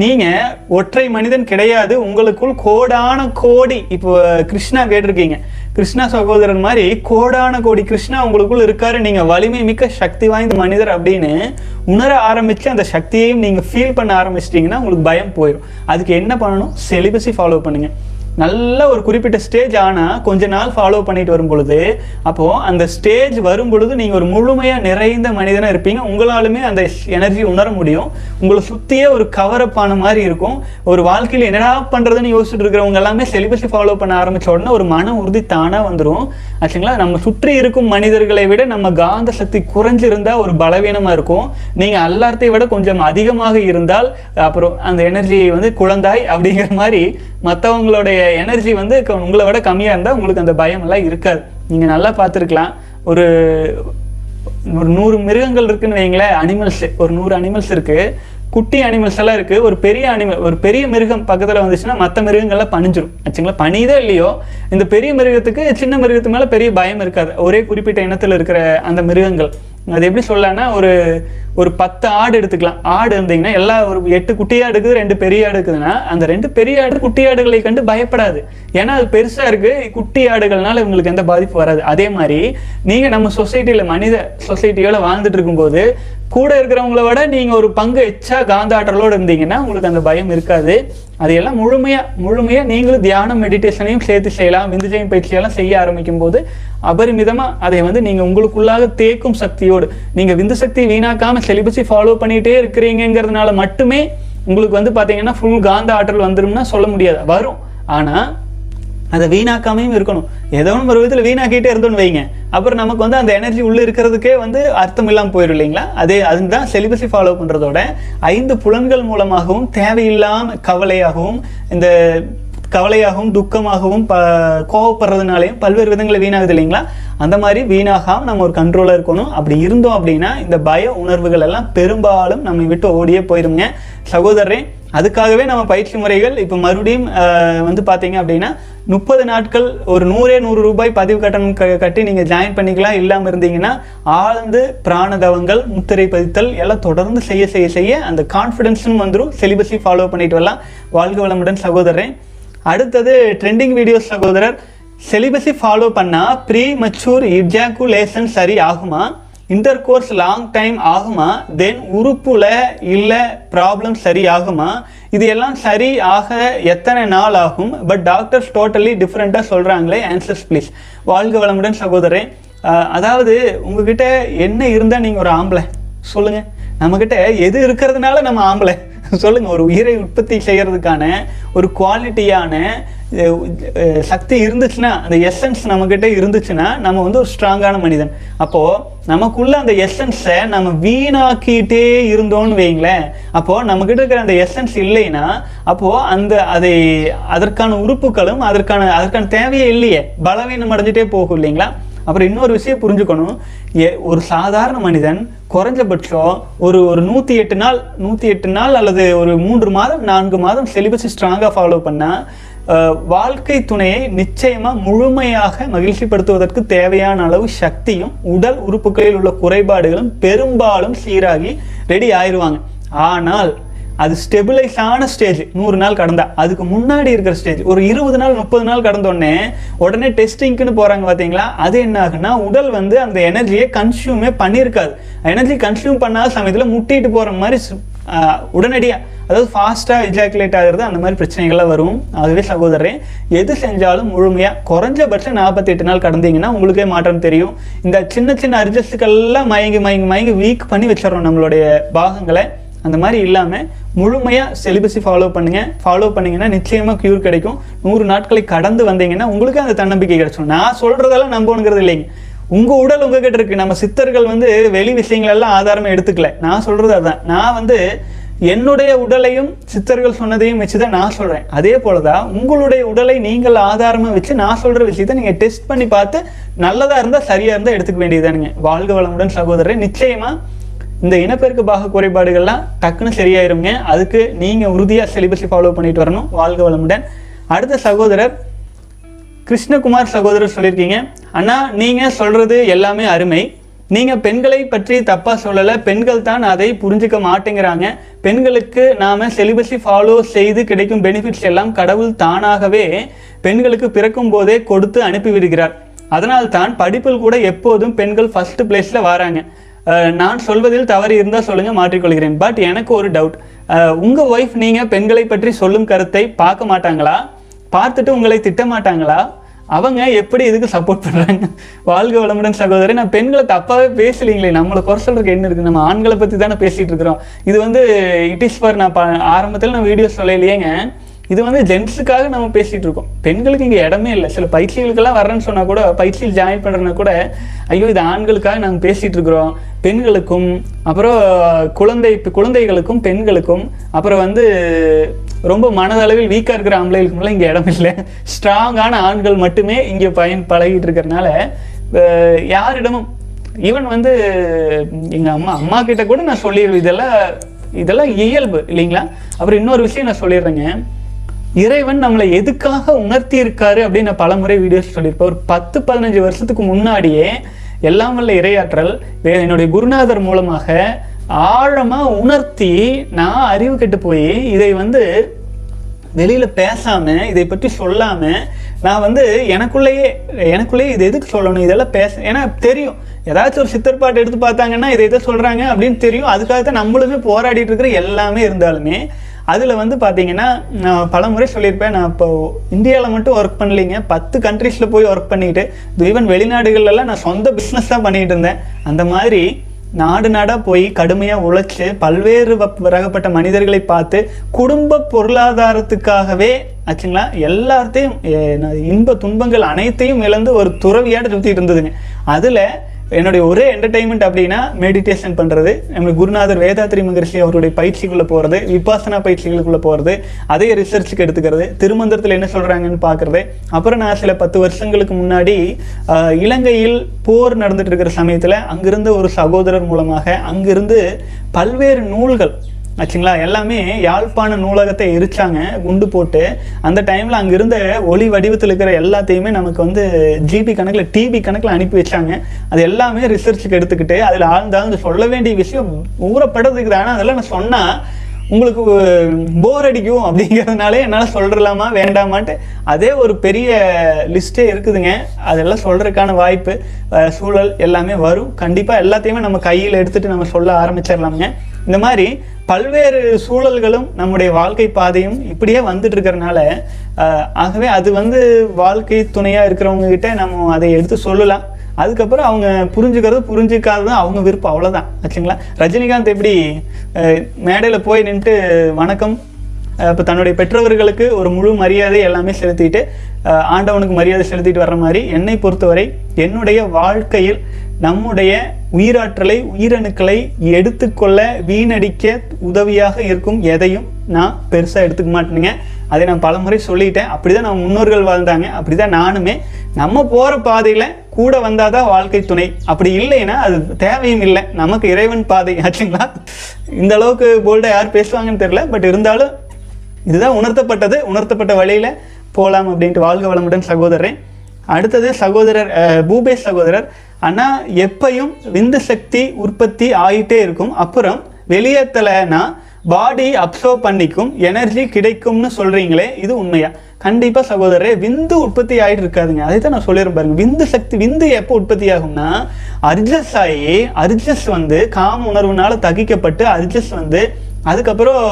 நீங்கள் ஒற்றை மனிதன் கிடையாது, உங்களுக்குள் கோடான கோடி, இப்போ கிருஷ்ணா கேட்டிருக்கீங்க, கிருஷ்ணா சகோதரன் மாதிரி கோடான கோடி கிருஷ்ணா உங்களுக்குள் இருக்காரு. நீங்கள் வலிமை மிக்க சக்தி வாய்ந்த மனிதர் அப்படின்னு உணர ஆரம்பித்து அந்த சக்தியையும் நீங்கள் ஃபீல் பண்ண ஆரம்பிச்சிட்டிங்கன்னா உங்களுக்கு பயம் போயிடும். அதுக்கு என்ன பண்ணணும்? செலிபஸை ஃபாலோ பண்ணுங்கள். நல்ல ஒரு குறிப்பிட்ட ஸ்டேஜ் ஆனால் கொஞ்ச நாள் ஃபாலோ பண்ணிட்டு வரும் பொழுது, அப்போது அந்த ஸ்டேஜ் வரும் பொழுது நீங்கள் ஒரு முழுமையாக நிறைந்த மனிதனாக இருப்பீங்க. உங்களாலுமே அந்த எனர்ஜி உணர முடியும். உங்களை சுற்றியே ஒரு கவரப் ஆன மாதிரி இருக்கும். ஒரு வாழ்க்கையில் என்னடா பண்ணுறதுன்னு யோசிச்சுட்டு இருக்கிறவங்க எல்லாமே செலிபஸை ஃபாலோ பண்ண ஆரம்பித்த உடனே ஒரு மன உறுதி தானாக வந்துடும் ஆச்சுங்களா. நம்ம சுற்றி இருக்கும் மனிதர்களை விட நம்ம காந்த சக்தி குறைஞ்சிருந்தால் ஒரு பலவீனமாக இருக்கும். நீங்கள் எல்லாத்தையை விட கொஞ்சம் அதிகமாக இருந்தால் அப்புறம் அந்த எனர்ஜியை வந்து குழந்தாய் அப்படிங்கிற மாதிரி மற்றவங்களுடைய எனர்ஜி வந்து உங்களை விட கம்மியாக இருந்தால் உங்களுக்கு அந்த பயம் எல்லாம் இருக்காது. நீங்கள் நல்லா பார்த்துருக்கலாம். ஒரு ஒரு நூறு மிருகங்கள் இருக்குன்னு வைங்களேன், அனிமல்ஸ் ஒரு நூறு அனிமல்ஸ் இருக்குது, குட்டி அனிமல்ஸ் எல்லாம் இருக்குது. ஒரு பெரிய அனிமல் ஒரு பெரிய மிருகம் பக்கத்தில் வந்துச்சுன்னா மற்ற மிருகங்கள்லாம் பணிஞ்சிடும் ஆச்சுங்களா. பணிதான் இல்லையோ, இந்த பெரிய மிருகத்துக்கு சின்ன மிருகத்து மேலே பெரிய பயம் இருக்காது. ஒரே குறிப்பிட்ட இனத்தில் இருக்கிற அந்த மிருகங்கள், அது எப்படி சொல்லலாம்னா, ஒரு ஒரு பத்து ஆடு எடுத்துக்கலாம். ஆடு இருந்தீங்கன்னா எல்லா ஒரு எட்டு குட்டி ஆடு இருக்குது, ரெண்டு பெரிய ஆடு இருக்குதுன்னா அந்த ரெண்டு பெரிய ஆடு குட்டி ஆடுகளை கண்டு பயப்படாது. ஏன்னா அது பெருசாக இருக்குது, குட்டி ஆடுகள்னால இவங்களுக்கு எந்த பாதிப்பு வராது. அதே மாதிரி நீங்கள் நம்ம சொசைட்டியில் மனித சொசைட்டியோட வாழ்ந்துட்டு இருக்கும்போது கூட இருக்கிறவங்கள விட நீங்கள் ஒரு பங்கு எச்சா காந்தாற்றலோடு இருந்தீங்கன்னா உங்களுக்கு அந்த பயம் இருக்காது. அதையெல்லாம் முழுமையாக முழுமையாக நீங்களும் தியானம் மெடிடேஷனையும் சேர்த்து செய்யலாம். விந்துஜயம் பயிற்சியெல்லாம் செய்ய ஆரம்பிக்கும் போது அபரிமிதமாக அதை வந்து நீங்கள் உங்களுக்குள்ளாக தேக்கும் சக்தியோடு, நீங்கள் விந்து சக்தி வீணாக்காமல் செலிபஸை ஃபாலோ பண்ணிகிட்டே இருக்கிறீங்கிறதுனால மட்டுமே உங்களுக்கு வந்து பார்த்தீங்கன்னா ஃபுல் காந்த ஆற்றல் வந்துடும்னா சொல்ல முடியாது, வரும். ஆனால் அதை வீணாக்காமையும் இருக்கணும். ஏதோ ஒன்று ஒரு விதத்தில் வீணாக்கிட்டே இருந்தோன்னு வைங்க, அப்புறம் நமக்கு வந்து அந்த எனர்ஜி உள்ளே இருக்கிறதுக்கே வந்து அர்த்தம் இல்லாமல் போயிடும் இல்லைங்களா. அதே அதுதான் செலிபஸை ஃபாலோ பண்ணுறதோட ஐந்து புலன்கள் மூலமாகவும் தேவையில்லாமல் கவலையாகவும் இந்த கவலையாகவும் துக்கமாகவும் ப கோவப்படுறதுனாலையும் பல்வேறு விதங்களை வீணாகுது இல்லைங்களா. அந்த மாதிரி வீணாகாமல் நம்ம ஒரு கண்ட்ரோலாக இருக்கணும். அப்படி இருந்தோம் அப்படின்னா இந்த பய உணர்வுகள் எல்லாம் பெரும்பாலும் நம்மை விட்டு ஓடியே போயிடுங்க சகோதரரே. அதுக்காகவே நம்ம பயிற்சி முறைகள் இப்போ மறுபடியும் வந்து பார்த்தீங்க அப்படின்னா முப்பது நாட்கள் ஒரு நூறே நூறு ரூபாய் பதிவு கட்டணம் க கட்டி நீங்கள் ஜாயின் பண்ணிக்கலாம். இல்லாமல் இருந்தீங்கன்னா ஆழ்ந்து பிராணதவங்கள், முத்திரை பதித்தல் எல்லாம் தொடர்ந்து செய்ய செய்ய செய்ய அந்த கான்ஃபிடென்ஸும் வந்துடும். சிலிபஸை ஃபாலோ பண்ணிட்டு வரலாம். வாழ்க வளமுடன் சகோதரன். அடுத்தது ட்ரெண்டிங் வீடியோஸ் சகோதரர். சிலிபஸை ஃபாலோ பண்ணால் ப்ரீ மச்சூர் இஜாக்குலேஷன் சரி ஆகுமா? இன்டர் கோர்ஸ் லாங் டைம் ஆகுமா? தென் உறுப்புல இல்லை ப்ராப்ளம் சரி ஆகுமா? இது எல்லாம் சரி ஆக எத்தனை நாள் ஆகும்? பட் டாக்டர்ஸ் டோட்டலி டிஃப்ரெண்ட்டாக சொல்கிறாங்களே, ஆன்சர்ஸ் ப்ளீஸ். வாழ்க வளமுடன் சகோதரே. அதாவது உங்ககிட்ட என்ன இருந்தால் நீங்கள் ஒரு ஆம்பளை சொல்லுங்கள், நம்மக்கிட்ட எது இருக்கிறதுனால நம்ம ஆம்பளை சொல்லுங்க. ஒரு உயிரை உற்பத்தி செய்கிறதுக்கான ஒரு குவாலிட்டியான சக்தி இருந்துச்சுன்னா, அந்த எசன்ஸ் நம்மக்கிட்ட இருந்துச்சுன்னா நம்ம வந்து ஒரு ஸ்ட்ராங்கான மனிதன். அப்போது நமக்குள்ள அந்த எசன்ஸை நம்ம வீணாக்கிட்டே இருந்தோன்னு வைங்களேன், அப்போது நம்மக்கிட்ட இருக்கிற அந்த எசன்ஸ் இல்லைன்னா அப்போது அந்த அதை அதற்கான உறுப்புகளும் அதற்கான அதற்கான தேவையே இல்லையே, பலவீனம் அடைஞ்சிட்டே போகும் இல்லைங்களா. அப்புறம் இன்னொரு விஷயம் புரிஞ்சுக்கணும், ஏ ஒரு சாதாரண மனிதன் குறைஞ்சபட்சம் ஒரு ஒரு நூற்றி எட்டு நாள் நூற்றி எட்டு நாள் அல்லது ஒரு மூன்று மாதம் நான்கு மாதம் செலிபஸை ஸ்ட்ராங்காக ஃபாலோ பண்ணால் வாழ்க்கை துணையை நிச்சயமாக முழுமையாக மகிழ்ச்சிப்படுத்துவதற்கு தேவையான அளவு சக்தியும் உடல் உறுப்புகளில் உள்ள குறைபாடுகளும் பெரும்பாலும் சீராகி ரெடி ஆயிடுவாங்க. ஆனால் அது ஸ்டெபிலைஸ் ஆன ஸ்டேஜ் நூறு நாள் கடந்தா, அதுக்கு முன்னாடி இருக்கிற ஸ்டேஜ் ஒரு இருபது நாள் முப்பது நாள் கடந்தோடனே உடனே டெஸ்டிங்க்குன்னு போகிறாங்க பார்த்தீங்களா. அது என்ன ஆகுன்னா உடல் வந்து அந்த எனர்ஜியை கன்சியூமே பண்ணியிருக்காது. எனர்ஜி கன்சியூம் பண்ணாத சமயத்தில் முட்டிட்டு போகிற மாதிரி உடனடியாக, அதாவது ஃபாஸ்ட்டாக எஜாக்குலேட் ஆகிறது, அந்த மாதிரி பிரச்சனைகள்லாம் வரும். ஆகவே சகோதரரே, எது செஞ்சாலும் முழுமையாக குறைஞ்சபட்சம் நாற்பத்தி எட்டு நாள் கடந்தீங்கன்னா உங்களுக்கே மாற்றம் தெரியும். இந்த சின்ன சின்ன அட்ஜஸ்ட்டுக்கெல்லாம் மயங்கி மயங்கி மயங்கி வீக் பண்ணி வச்சிடறோம் நம்மளுடைய பாகங்களை. அந்த மாதிரி இல்லாமல் முழுமையாக செலிபஸை ஃபாலோ பண்ணுங்கள். ஃபாலோ பண்ணிங்கன்னா நிச்சயமாக க்யூர் கிடைக்கும். நூறு நாட்களை கடந்து வந்தீங்கன்னா உங்களுக்கு அந்த தன்னம்பிக்கை கிடைச்சிடும். நான் சொல்கிறதெல்லாம் நம்பணுங்கிறது இல்லைங்க, உங்கள் உடல் உங்கள் கிட்ட இருக்குது. நம்ம சித்தர்கள் வந்து வெளி விஷயங்களெல்லாம் ஆதாரமாக எடுத்துக்கல, நான் சொல்கிறது அதுதான். நான் வந்து என்னுடைய உடலையும் சித்தர்கள் சொன்னதையும் வச்சு தான் நான் சொல்கிறேன். அதே போல தான் உங்களுடைய உடலை நீங்கள் ஆதாரமாக வச்சு நான் சொல்கிற விஷயத்தை நீங்கள் டெஸ்ட் பண்ணி பார்த்து நல்லதாக இருந்தால் சரியாக இருந்தால் எடுத்துக்க வேண்டியதானுங்க. வாழ்க வளமுடன் சகோதரரை. நிச்சயமாக இந்த இனப்பெருக்க பாக குறைபாடுகள்லாம் டக்குன்னு சரியாயிருங்க. அதுக்கு நீங்கள் உறுதியாக சிலபஸை ஃபாலோ பண்ணிட்டு வரணும். வாழ்க வளமுடன். அடுத்த சகோதரர் கிருஷ்ணகுமார் சகோதரர் சொல்லியிருக்கீங்க, அண்ணா நீங்கள் சொல்கிறது எல்லாமே அருமை, நீங்கள் பெண்களை பற்றி தப்பாக சொல்லலை, பெண்கள் தான் அதை புரிஞ்சிக்க மாட்டேங்கிறாங்க, பெண்களுக்கு நாம் செலிபஸை ஃபாலோ செய்து கிடைக்கும் பெனிஃபிட்ஸ் எல்லாம் கடவுள் தானாகவே பெண்களுக்கு பிறக்கும் போதே கொடுத்து அனுப்பிவிடுகிறார், அதனால்தான் படிப்பில் கூட எப்போதும் பெண்கள் ஃபஸ்ட்டு பிளேஸில் வராங்க, நான் சொல்வதில் தவறு இருந்தால் சொல்லுங்கள் மாற்றிக்கொள்கிறேன். பட் எனக்கு ஒரு டவுட், உங்கள் ஒய்ஃப் நீங்கள் பெண்களை பற்றி சொல்லும் கருத்தை பார்க்க மாட்டாங்களா, பார்த்துட்டு உங்களை திட்ட மாட்டாங்களா, அவங்க எப்படி இதுக்கு சப்போர்ட் பண்ணுறாங்க? வாழ்க வளமுடன் சகோதரி. நான் பெண்களை தப்பாகவே பேசலீங்களே, நம்மளை குறை சொல்கிறதுக்கு என்ன இருக்குது, நம்ம ஆண்களை பற்றி தானே பேசிகிட்டு இருக்கிறோம். இது வந்து இட் இஸ் ஃபார், நான் ப ஆரம்பத்தில் நான் வீடியோ சொல்லலையேங்க, இது வந்து ஜென்ஸுக்காக நம்ம பேசிகிட்டு இருக்கோம், பெண்களுக்கு இங்கே இடமே இல்லை. சில பயிற்சிகளுக்கெல்லாம் வரேன்னு சொன்னால் கூட, பயிற்சியில் ஜாயின் பண்ணுறதுனா கூட, ஐயோ இது ஆண்களுக்காக நாங்கள் பேசிகிட்டு இருக்கிறோம், பெண்களுக்கும் அப்புறம் குழந்தை குழந்தைகளுக்கும் பெண்களுக்கும் அப்புறம் வந்து ரொம்ப மனதளவில் வீக்காக இருக்கிற ஆம்பளைகளுக்குலாம் இங்கே இடம் இல்லை. ஸ்ட்ராங்கான ஆண்கள் மட்டுமே இங்கே பயன் பழகிட்டு இருக்கிறதுனால யாரிடமும் ஈவன் வந்து எங்கள் அம்மா அம்மா கிட்ட கூட நான் சொல்லிடுவேன், இதெல்லாம் இதெல்லாம் இயல்பு இல்லைங்களா. அப்புறம் இன்னொரு விஷயம் நான் சொல்லிடுறேங்க, இறைவன் நம்மளை எதுக்காக உணர்த்தி இருக்காரு அப்படின்னு நான் பலமுறை வீடியோஸ் சொல்லியிருப்பேன். ஒரு பத்து பதினஞ்சு வருஷத்துக்கு முன்னாடியே எல்லாம் வல்ல இறையாற்றல் என்னுடைய குருநாதர் மூலமாக ஆழமாக உணர்த்தி நான் அறிவு கெட்டு போய் இதை வந்து வெளியில் பேசாமல் இதை பற்றி சொல்லாமல் நான் வந்து எனக்குள்ளேயே எனக்குள்ளேயே இது எதுக்கு சொல்லணும் இதெல்லாம் பேச, ஏன்னா தெரியும் ஏதாச்சும் ஒரு சித்தர்பாட்டு எடுத்து பார்த்தாங்கன்னா இதை இதை சொல்கிறாங்க அப்படின்னு தெரியும். அதுக்காக தான் நம்மளுமே போராடிட்டு இருக்கிற எல்லாமே இருந்தாலுமே அதில் வந்து பார்த்தீங்கன்னா நான் பல முறை சொல்லியிருப்பேன், நான் இப்போ இந்தியாவில் மட்டும் ஒர்க் பண்ணலைங்க, பத்து கண்ட்ரீஸில் போய் ஒர்க் பண்ணிக்கிட்டு ஈவன் வெளிநாடுகள்லாம் நான் சொந்த பிஸ்னஸ் தான் பண்ணிகிட்டு இருந்தேன். அந்த மாதிரி நாடு நாடாக போய் கடுமையாக உழைச்சி பல்வேறு ரகப்பட்ட மனிதர்களை பார்த்து குடும்ப பொருளாதாரத்துக்காகவே ஆச்சுங்களா எல்லாத்தையும் இன்ப துன்பங்கள் அனைத்தையும் இழந்து ஒரு துறவியாட்டு சுற்றிட்டு இருந்ததுங்க. அதில் என்னுடைய ஒரே என்டர்டைன்மெண்ட் அப்படின்னா மெடிடேஷன் பண்ணுறது, நம்ம குருநாதர் வேதாத்ரி மகரிஷி அவருடைய பயிற்சிக்குள்ளே போகிறது, விபாசனா பயிற்சிகளுக்குள்ளே போகிறது, அதே ரிசர்ச்சுக்கு எடுத்துக்கிறது, திருமந்திரத்தில் என்ன சொல்கிறாங்கன்னு பார்க்குறது. அப்புறம் நான் சில பத்து வருஷங்களுக்கு முன்னாடி இலங்கையில் போர் நடந்துகிட்டு இருக்கிற சமயத்தில் அங்கிருந்த ஒரு சகோதரர் மூலமாக அங்கிருந்து பல்வேறு நூல்கள் ஆச்சுங்களா எல்லாமே யாழ்ப்பாண நூலகத்தை எரிச்சாங்க குண்டு போட்டு. அந்த டைமில் அங்கே இருந்த ஒளி வடிவத்தில் இருக்கிற எல்லாத்தையுமே நமக்கு வந்து ஜிபி கணக்கில் டிபி கணக்கில் அனுப்பி வச்சாங்க. அது எல்லாமே ரிசர்ச்சுக்கு எடுத்துக்கிட்டு அதில் ஆழ்ந்தாலும் சொல்ல வேண்டிய விஷயம் ஊறப்படுறதுக்கு தானே, அதெல்லாம் நான் சொன்னால் உங்களுக்கு போர் அடிக்கும் அப்படிங்கிறதுனாலே என்னால் சொல்கிறலாமா வேண்டாமான்ட்டு அதே ஒரு பெரிய லிஸ்ட்டே இருக்குதுங்க. அதெல்லாம் சொல்கிறதுக்கான வாய்ப்பு சூழல் எல்லாமே வரும். கண்டிப்பாக எல்லாத்தையுமே நம்ம கையில் எடுத்துகிட்டு நம்ம சொல்ல ஆரம்பிச்சிடலாமுங்க. இந்த மாதிரி பல்வேறு சூழல்களும் நம்முடைய வாழ்க்கை பாதையும் இப்படியே வந்துட்டு இருக்கிறனால ஆகவே அது வந்து வாழ்க்கை துணையாக இருக்கிறவங்ககிட்ட நம்ம அதை எடுத்து சொல்லலாம். அதுக்கப்புறம் அவங்க புரிஞ்சுக்கிறது புரிஞ்சிக்காததும் அவங்க விருப்பம், அவ்வளோதான் ஆச்சுங்களா. ரஜினிகாந்த் எப்படி மேடையில் போய் நின்று வணக்கம், இப்போ தன்னுடைய பெற்றவர்களுக்கு ஒரு முழு மரியாதை எல்லாமே செலுத்திட்டு ஆண்டவனுக்கு மரியாதை செலுத்திட்டு வர்ற மாதிரி, என்னை பொறுத்தவரை என்னுடைய வாழ்க்கையில் நம்முடைய உயிராற்றலை உயிரணுக்களை எடுத்துக்கொள்ள வீணடிக்க உதவியாக இருக்கும் எதையும் நான் பெருசாக எடுத்துக்க மாட்டேனுங்க. அதை நான் பலமுறை சொல்லிட்டேன். அப்படி தான் நம்ம முன்னோர்கள் வாழ்ந்தாங்க, அப்படி தான் நானுமே. நம்ம போகிற பாதையில் கூட வந்தால் தான் வாழ்க்கை துணை, அப்படி இல்லைன்னா அது தேவையும் இல்லை, நமக்கு இறைவன் பாதை ஆச்சுங்களா. இந்த அளவுக்கு போல்டாக யார் பேசுவாங்கன்னு தெரியல, பட் இருந்தாலும் இதுதான் உணர்த்தப்பட்டது, உணர்த்தப்பட்ட வழியில் போகலாம் அப்படின்ட்டு. வாழ்க வளமுடன் சகோதரரே. அடுத்தது சகோதரர் பூபேஷ் சகோதரர், ஆனால் எப்பையும் விந்து சக்தி உற்பத்தி ஆகிட்டே இருக்கும், அப்புறம் வெளியேற்றலைன்னா பாடி அப்சர்வ் பண்ணிக்கும் எனர்ஜி கிடைக்கும்னு சொல்கிறீங்களே, இது உண்மையா? கண்டிப்பாக சகோதரரே, விந்து உற்பத்தி ஆகிட்டு இருக்காதுங்க, அதை தான் நான் சொல்லிடுறேன் பாருங்க. விந்து சக்தி விந்து எப்போ உற்பத்தி ஆகும்னா, அர்ஜஸ் ஆகி அர்ஜஸ் வந்து காம உணர்வுனால தகிக்கப்பட்டு அர்ஜஸ் வந்து அதுக்கப்புறம்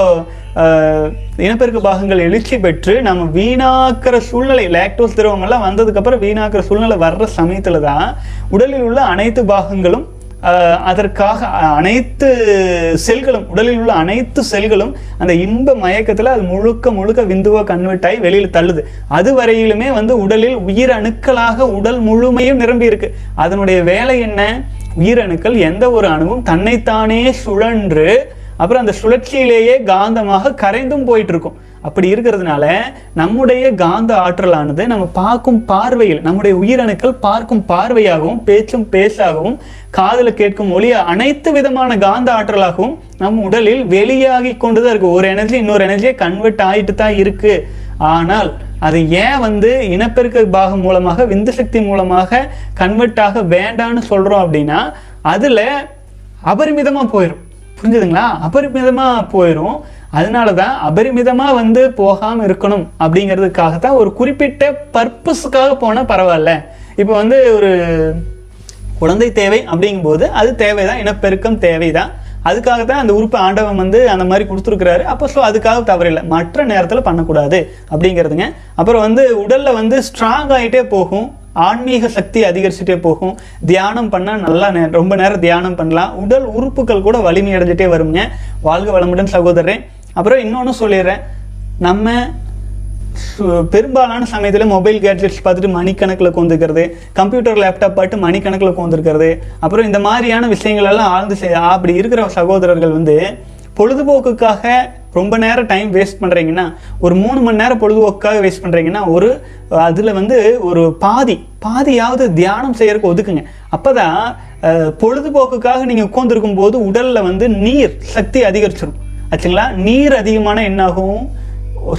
இனப்பெருக்க பாகங்கள் எழுச்சி பெற்று நம்ம வீணாக்கிற சூழ்நிலை, லாக்டோஸ் திரவங்கள்லாம் வந்ததுக்கப்புறம் வீணாக்கிற சூழ்நிலை வர்ற சமயத்தில் தான் உடலில் உள்ள அனைத்து பாகங்களும் அதற்காக அனைத்து செல்களும் உடலில் உள்ள அனைத்து செல்களும் அந்த இன்ப மயக்கத்தில் அது முழுக்க முழுக்க விந்துவாக கன்வெர்ட் ஆகி வெளியில் தள்ளுது. அது வரையிலுமே வந்து உடலில் உயிரணுக்களாக உடல் முழுமையும் நிரம்பி இருக்கு. அதனுடைய வேலை என்ன? உயிரணுக்கள் எந்த ஒரு அணுவும் தன்னைத்தானே சுழன்று அப்புறம் அந்த சுழற்சியிலேயே காந்தமாக கரைந்தும் போயிட்டு இருக்கும். அப்படி இருக்கிறதுனால நம்முடைய காந்த ஆற்றலானது நம்ம பார்க்கும் பார்வையில், நம்முடைய உயிரணுக்கள் பார்க்கும் பார்வையாகவும் பேச்சும் பேச்சாகவும் காதில் கேட்கும் ஒளி அனைத்து விதமான காந்த ஆற்றலாகவும் நம் உடலில் வெளியாகி கொண்டு தான் இருக்கு. ஒரு எனர்ஜி இன்னொரு எனர்ஜியை கன்வெர்ட் ஆகிட்டு தான் இருக்கு. ஆனால் அது ஏன் வந்து இனப்பெருக்க பாகம் மூலமாக விந்து சக்தி மூலமாக கன்வெர்ட் ஆக வேண்டான்னு சொல்றோம் அப்படின்னா, அதுல அபரிமிதமா போயிடும், புரிஞ்சுதுங்களா, அபரிமிதமாக போயிடும். அதனால தான் அபரிமிதமாக வந்து போகாமல் இருக்கணும் அப்படிங்கிறதுக்காகத்தான் ஒரு குறிப்பிட்ட பர்பஸுக்காக போனால் பரவாயில்ல. இப்போ வந்து ஒரு குழந்தை தேவை அப்படிங்கும்போது அது தேவை தான், இனப்பெருக்கம் தேவை தான், அதுக்காக தான் அந்த உறுப்பு ஆண்டவன் வந்து அந்த மாதிரி கொடுத்துருக்குறாரு. அப்போ ஸோ அதுக்காக தவறில்லை, மற்ற நேரத்தில் பண்ணக்கூடாது அப்படிங்கிறதுங்க. அப்புறம் வந்து உடலில் வந்து ஸ்ட்ராங் ஆகிட்டே போகும், ஆன்மீக சக்தி அதிகரிச்சுட்டே போகும், தியானம் பண்ணால் நல்லா நே ரொம்ப நேரம் தியானம் பண்ணலாம், உடல் உறுப்புகள் கூட வலிமை அடைஞ்சிட்டே வருங்க. வாழ்க வளமுடன் சகோதரரே. அப்புறம் இன்னொன்று சொல்லிடுறேன், நம்ம பெரும்பாலான சமயத்தில் மொபைல் கேட்ஜெட்ஸ் பார்த்துட்டு மணிக்கணக்கில் கொண்டுக்கிறது, கம்ப்யூட்டர் லேப்டாப் பார்த்து மணிக்கணக்கில் கொண்டுருக்கிறது, அப்புறம் இந்த மாதிரியான விஷயங்களெல்லாம் ஆழ்ந்து செய்ய அப்படி இருக்கிற சகோதரர்கள் வந்து பொழுதுபோக்குக்காக ரொம்ப நேரம் டைம் வேஸ்ட் பண்ணுறீங்கன்னா, ஒரு மூணு மணி நேரம் பொழுதுபோக்குக்காக வேஸ்ட் பண்ணுறீங்கன்னா, ஒரு அதில் வந்து ஒரு பாதி பாதியாவது தியானம் செய்யறதுக்கு ஒதுக்குங்க. அப்போ தான் பொழுதுபோக்குக்காக நீங்கள் உட்காந்துருக்கும் போது உடலில் வந்து நீர் சக்தி அதிகரிச்சிடும் ஆச்சுங்களா. நீர் அதிகமான என்னாகும்,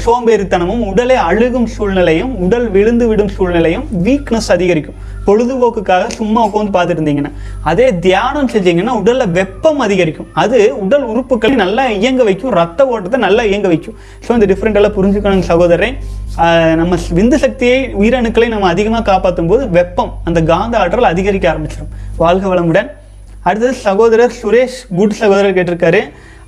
சோம்பேறித்தனமும் உடலை அழுகும் சூழ்நிலையும் உடல் விழுந்து விடும் சூழ்நிலையும் வீக்னஸ் அதிகரிக்கும். பொழுதுபோக்குக்காக சும்மா உட்காந்து பார்த்துட்டு இருந்தீங்கன்னா, அதே தியானம் செஞ்சீங்கன்னா உடலில் வெப்பம் அதிகரிக்கும், அது உடல் உறுப்புகளை நல்லா இயங்க வைக்கும், ரத்த ஓட்டத்தை நல்லா இயங்க வைக்கும். ஸோ இந்த டிஃப்ரெண்டெல்லாம் புரிஞ்சுக்கணும் சகோதரரே. நம்ம விந்து சக்தியை உயிரணுக்களை நம்ம அதிகமாக காப்பாற்றும் போது வெப்பம் அந்த காந்த ஆற்றல் அதிகரிக்க ஆரம்பிச்சிடும். வாழ்க வளமுடன். அடுத்தது சகோதரர் சுரேஷ் குட் சகோதரர் கேட்டிருக்காரு,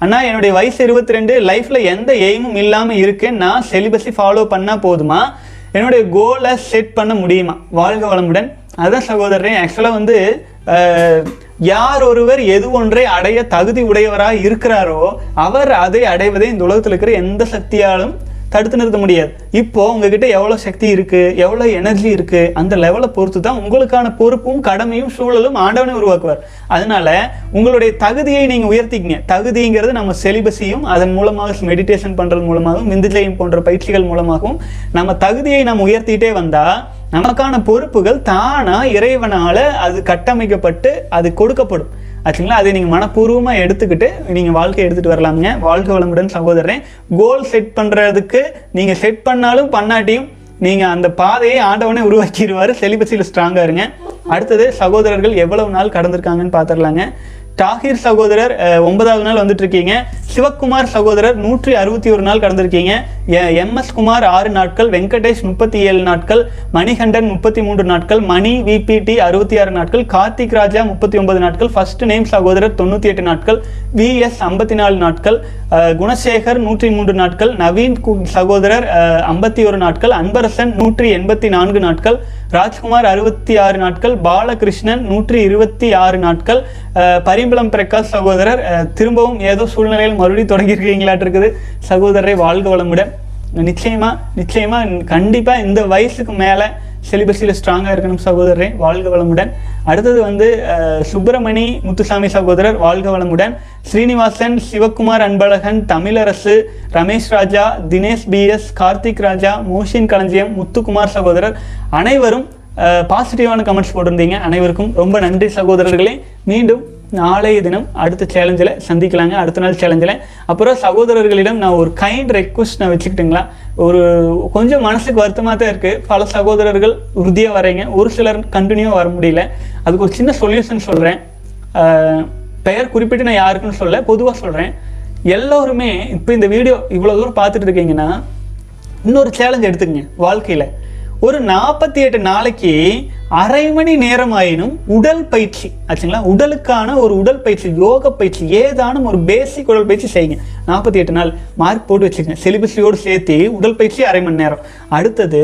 அண்ணா என்னுடைய வயசு இருபத்தி ரெண்டு, லைஃப்பில் எந்த எய்மும் இல்லாமல் இருக்கேன், நான் செலிபஸை ஃபாலோ பண்ணால் போதுமா, என்னுடைய கோலை செட் பண்ண முடியுமா? வாழ்க வளமுடன். அதுதான் சகோதரன், ஆக்சுவலாக வந்து யார் ஒருவர் எது ஒன்றை அடைய தகுதி உடையவராக இருக்கிறாரோ அவர் அதை அடைவதை இந்த உலகத்தில் இருக்கிற எந்த சக்தியாலும் தடுத்து நிறுத்த முடியாது. இப்போது உங்ககிட்ட எவ்வளோ சக்தி இருக்குது, எவ்வளோ எனர்ஜி இருக்குது, அந்த லெவலை பொறுத்து தான் உங்களுக்கான பொறுப்பும் கடமையும் சூழலும் ஆண்டவனை உருவாக்குவார். அதனால் உங்களுடைய தகுதியை நீங்கள் உயர்த்திக்கிங்க. தகுதிங்கிறது நம்ம செலிபஸையும் அதன் மூலமாக மெடிடேஷன் பண்ணுறது மூலமாகவும் விந்துஜயம் போன்ற பயிற்சிகள் மூலமாகவும் நம்ம தகுதியை நம்ம உயர்த்திகிட்டே வந்தால் நமக்கான பொறுப்புகள் தானாக இறைவனால் அது கட்டமைக்கப்பட்டு அது கொடுக்கப்படும் ஆச்சுங்களா. அதை நீங்கள் மனப்பூர்வமாக எடுத்துக்கிட்டு நீங்கள் வாழ்க்கையை எடுத்துகிட்டு வரலாமுங்க. வாழ்க்கை வளமுடன் சகோதரன். கோல் செட் பண்ணுறதுக்கு நீங்கள் செட் பண்ணாலும் பண்ணாட்டியும் நீங்கள் அந்த பாதையை ஆண்டவனே உருவாக்கிடுவார். செலிபஸியில் ஸ்ட்ராங்காக இருங்க. அடுத்தது சகோதரர்கள் எவ்வளவு நாள் கடந்திருக்காங்கன்னு பார்த்துடலாங்க. தாகிர் சகோதரர் ஒன்பதாவது நாள் வந்துட்டு இருக்கீங்க. சிவக்குமார் சகோதரர் நூற்றி அறுபத்தி ஒரு நாள் கடந்திருக்கீங்க. எம் எஸ் குமார் ஆறு நாட்கள், வெங்கடேஷ் முப்பத்தி ஏழு நாட்கள், மணிகண்டன் முப்பத்தி மூன்று நாட்கள், மணி விபிடி அறுபத்தி ஆறு நாட்கள், கார்த்திக் ராஜா முப்பத்தி ஒன்பது நாட்கள், ஃபர்ஸ்ட் நேம் சகோதரர் தொண்ணூற்றி எட்டு நாட்கள், வி எஸ் ஐம்பத்தி நாலு நாட்கள், குணசேகர் நூற்றி மூன்று நாட்கள், நவீன் சகோதரர் ஐம்பத்தி ஒரு நாட்கள், அன்பரசன் நூற்றி எண்பத்தி நான்கு நாட்கள், ராஜ்குமார் அறுபத்தி ஆறு நாட்கள், பாலகிருஷ்ணன் நூற்றி இருபத்தி ஆறு நாட்கள், பரிம்பளம் பிரகாஷ் சகோதரர் திரும்பவும் ஏதோ சூழ்நிலையில் மறுபடியும் தொடங்கியிருக்கீங்களாட்டு இருக்குது. சகோதரரை வாழ்க வளமுடன். நிச்சயமாக நிச்சயமாக கண்டிப்பாக இந்த வயசுக்கு மேலே செலிபஸில் ஸ்ட்ராங்காக இருக்கணும் சகோதரரை, வாழ்க வளமுடன். அடுத்தது வந்து சுப்பிரமணி முத்துசாமி சகோதரர் வாழ்க வளமுடன். ஸ்ரீனிவாசன், சிவக்குமார் அன்பழகன், தமிழரசு, ரமேஷ் ராஜா, தினேஷ் பிஎஸ், கார்த்திக் ராஜா, மோஷின் களஞ்சியம், முத்துக்குமார் சகோதரர் அனைவரும் பாசிட்டிவான கமெண்ட்ஸ் போட்டிருந்தீங்க. அனைவருக்கும் ரொம்ப நன்றி சகோதரர்களே. மீண்டும் நாளைய தினம் அடுத்த சேலஞ்சில் சந்திக்கலாங்க, அடுத்த நாள் சேலஞ்சில். அப்புறம் சகோதரர்களிடம் நான் ஒரு கைண்ட் ரெக்வஸ்ட் நான் வச்சுக்கிட்டுங்களா, ஒரு கொஞ்சம் மனசுக்கு வருத்தமாக தான் இருக்குது. பல சகோதரர்கள் உறுதியாக வரீங்க, ஒரு சிலர் கண்டினியூவாக வர முடியல. அதுக்கு ஒரு சின்ன சொல்யூஷன் சொல்கிறேன். பெயர் குறிப்பிட்டு நான் யாருக்குன்னு சொல்ல, பொதுவாக சொல்கிறேன். எல்லோருமே இப்போ இந்த வீடியோ இவ்வளோ தூரம் பார்த்துட்டு இருக்கீங்கன்னா இன்னொரு சேலஞ்ச் எடுத்துக்கங்க. வாழ்க்கையில் ஒரு நாற்பத்தி எட்டு நாளைக்கு அரை மணி நேரம் ஆயினும் உடல் பயிற்சி ஆச்சுங்களா, உடலுக்கான ஒரு உடல் பயிற்சி, யோக பயிற்சி, ஏதானும் ஒரு பேசிக் உடல் பயிற்சி செய்யுங்க. நாற்பத்தி எட்டு நாள் மார்க் போட்டு வச்சுக்கங்க. சிலிபஸோடு சேர்த்து உடல் பயிற்சி அரை மணி நேரம். அடுத்தது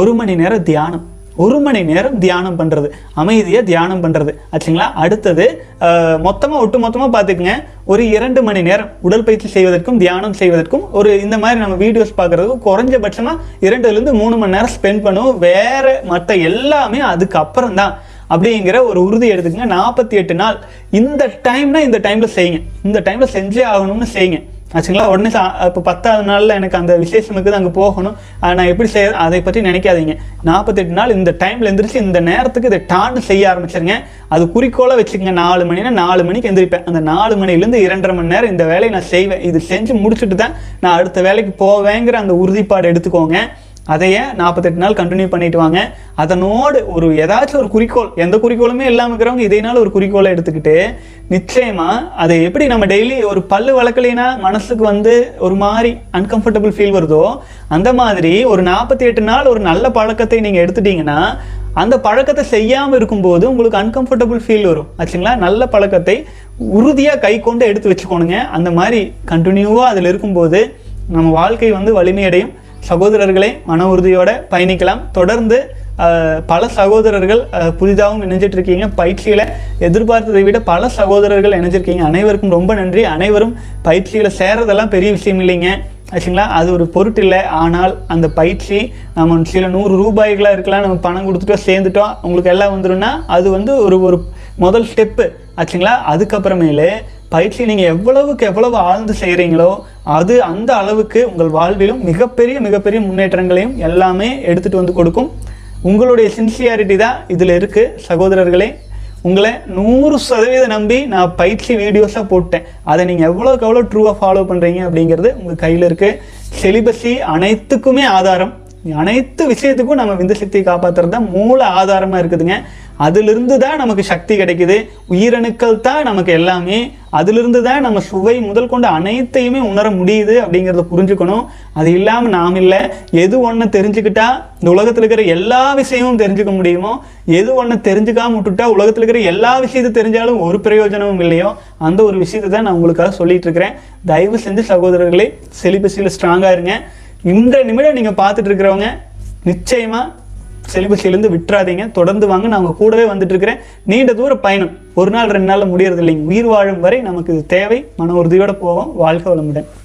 ஒரு மணி நேரம் தியானம், ஒரு மணி நேரம் தியானம் பண்ணுறது, அமைதியாக தியானம் பண்ணுறது ஆச்சுங்களா. அடுத்தது மொத்தமாக ஒட்டு மொத்தமாக பார்த்துக்குங்க, ஒரு இரண்டு மணி நேரம் உடற்பயிற்சி செய்வதற்கும் தியானம் செய்வதற்கும் ஒரு இந்த மாதிரி நம்ம வீடியோஸ் பார்க்குறதுக்கும் குறைஞ்சபட்சமாக இரண்டுலேருந்து மூணு மணி நேரம் ஸ்பெண்ட் பண்ணுவோம். வேறு மற்ற எல்லாமே அதுக்கப்புறம் தான் அப்படிங்கிற ஒரு உறுதி எடுத்துக்கங்க. நாற்பத்தி எட்டு நாள் இந்த டைம்னா இந்த டைமில் செய்யுங்க, இந்த டைமில் செஞ்சே ஆகணும்னு செய்யுங்க ஆச்சுங்களா. உடனே இப்போ பத்தாவது நாளில் எனக்கு அந்த விசேஷம் இருக்குது, அங்கே போகணும், நான் எப்படி செய்ய, அதை பற்றி நினைக்காதீங்க. நாற்பத்தெட்டு நாள் இந்த டைமில் எழுந்திரிச்சு இந்த நேரத்துக்கு இதை டான்னு செய்ய ஆரம்பிச்சிருங்க. அது குறிக்கோளாக வச்சுக்கோங்க. நாலு மணினா நாலு மணிக்கு எழுந்திரிப்பேன், அந்த நாலு மணிலேருந்து இரண்டரை மணி நேரம் இந்த வேலையை நான் செய்வேன், இது செஞ்சு முடிச்சுட்டு தான் நான் அடுத்த வேலைக்கு போவேங்கிற அந்த உறுதிப்பாடு எடுத்துக்கோங்க. அதையே நாற்பத்தெட்டு நாள் கண்டினியூ பண்ணிட்டு வாங்க. அதனோடு ஒரு ஏதாச்சும் ஒரு குறிக்கோள், எந்த குறிக்கோளுமே இல்லாமல் இருக்கிறவங்க இதேனால ஒரு குறிக்கோளை எடுத்துக்கிட்டு நிச்சயமாக அதை எப்படி நம்ம டெய்லி ஒரு பல்லு வளர்க்கலைன்னா மனசுக்கு வந்து ஒரு மாதிரி அன்கம்ஃபர்டபுள் ஃபீல் வருதோ அந்த மாதிரி ஒரு நாற்பத்தி எட்டு நாள் ஒரு நல்ல பழக்கத்தை நீங்கள் எடுத்துட்டீங்கன்னா அந்த பழக்கத்தை செய்யாமல் இருக்கும்போது உங்களுக்கு அன்கம்ஃபர்டபுள் ஃபீல் வரும் ஆச்சுங்களா. நல்ல பழக்கத்தை உறுதியாக கை கொண்டு எடுத்து வச்சுக்கோணுங்க. அந்த மாதிரி கண்டினியூவாக அதில் இருக்கும்போது நம்ம வாழ்க்கை வந்து வலிமையடையும். சகோதரர்களை மன உறுதியோடு பயணிக்கலாம். தொடர்ந்து பல சகோதரர்கள் புதிதாகவும் இணைஞ்சிட்டு இருக்கீங்க. பயிற்சியில் எதிர்பார்த்ததை விட பல சகோதரர்கள் இணைஞ்சிருக்கீங்க. அனைவருக்கும் ரொம்ப நன்றி. அனைவரும் பயிற்சியில் சேர்றதெல்லாம் பெரிய விஷயம் இல்லைங்க ஆச்சுங்களா, அது ஒரு பொருட்டு இல்லை. ஆனால் அந்த பயிற்சி நம்ம சில நூறு ரூபாய்களாக இருக்கலாம், நம்ம பணம் கொடுத்துட்டோம், சேர்ந்துட்டோம், உங்களுக்கு எல்லாம் வந்துடும்னா அது வந்து ஒரு ஒரு முதல் ஸ்டெப்பு ஆச்சுங்களா. அதுக்கப்புறமேலு பயிற்சி நீங்கள் எவ்வளவுக்கு எவ்வளவு ஆழ்ந்து செய்கிறீங்களோ அது அந்த அளவுக்கு உங்கள் வாழ்விலும் மிகப்பெரிய மிகப்பெரிய முன்னேற்றங்களையும் எல்லாமே எடுத்துகிட்டு வந்து கொடுக்கும். உங்களுடைய சின்சியாரிட்டி தான் இதில் இருக்குது சகோதரர்களே. உங்களை நூறு சதவீதம் நம்பி நான் பயிற்சி வீடியோஸாக போட்டேன், அதை நீங்கள் எவ்வளோக்கு எவ்வளோ ட்ரூவாக ஃபாலோ பண்ணுறீங்க அப்படிங்கிறது உங்கள் கையில் இருக்குது. செலிபஸி அனைத்துக்குமே ஆதாரம், அனைத்து விஷயத்துக்கும் நம்ம விந்து சக்தியை காப்பாற்றுறது தான் மூல ஆதாரமாக இருக்குதுங்க. அதிலிருந்து தான் நமக்கு சக்தி கிடைக்குது, உயிரணுக்கள் தான் நமக்கு எல்லாமே, அதிலிருந்து தான் நம்ம சுவை முதல் கொண்டு அனைத்தையுமே உணர முடியுது அப்படிங்கிறத புரிஞ்சுக்கணும். அது இல்லாமல் நாம் இல்லை, எது ஒன்று தெரிஞ்சுக்கிட்டா இந்த உலகத்தில் இருக்கிற எல்லா விஷயமும் தெரிஞ்சுக்க முடியுமோ, எது ஒன்று தெரிஞ்சுக்காம விட்டுட்டா உலகத்தில் இருக்கிற எல்லா விஷயத்தையும் தெரிஞ்சாலும் ஒரு பிரயோஜனமும் இல்லையோ, அந்த ஒரு விஷயத்தை தான் நான் உங்களுக்காக சொல்லிட்டு இருக்கிறேன். தயவு செஞ்சு சகோதரர்களே செலிபஸில் ஸ்ட்ராங்காக இருங்க. இந்த நிமிடம் நீங்கள் பார்த்துட்டு இருக்கிறவங்க நிச்சயமாக செலிபஸிலேருந்து விட்டுறாதீங்க, தொடர்ந்து வாங்க. நான் உங்கள் கூடவே வந்துட்டு இருக்கிறேன். நீண்ட தூர பயணம் ஒரு நாள் ரெண்டு நாளில் முடியறது இல்லைங்க. உயிர் வாழும் வரை நமக்கு இது தேவை. மன உறுதியோடு போவோம். வாழ்க வளமுடன்.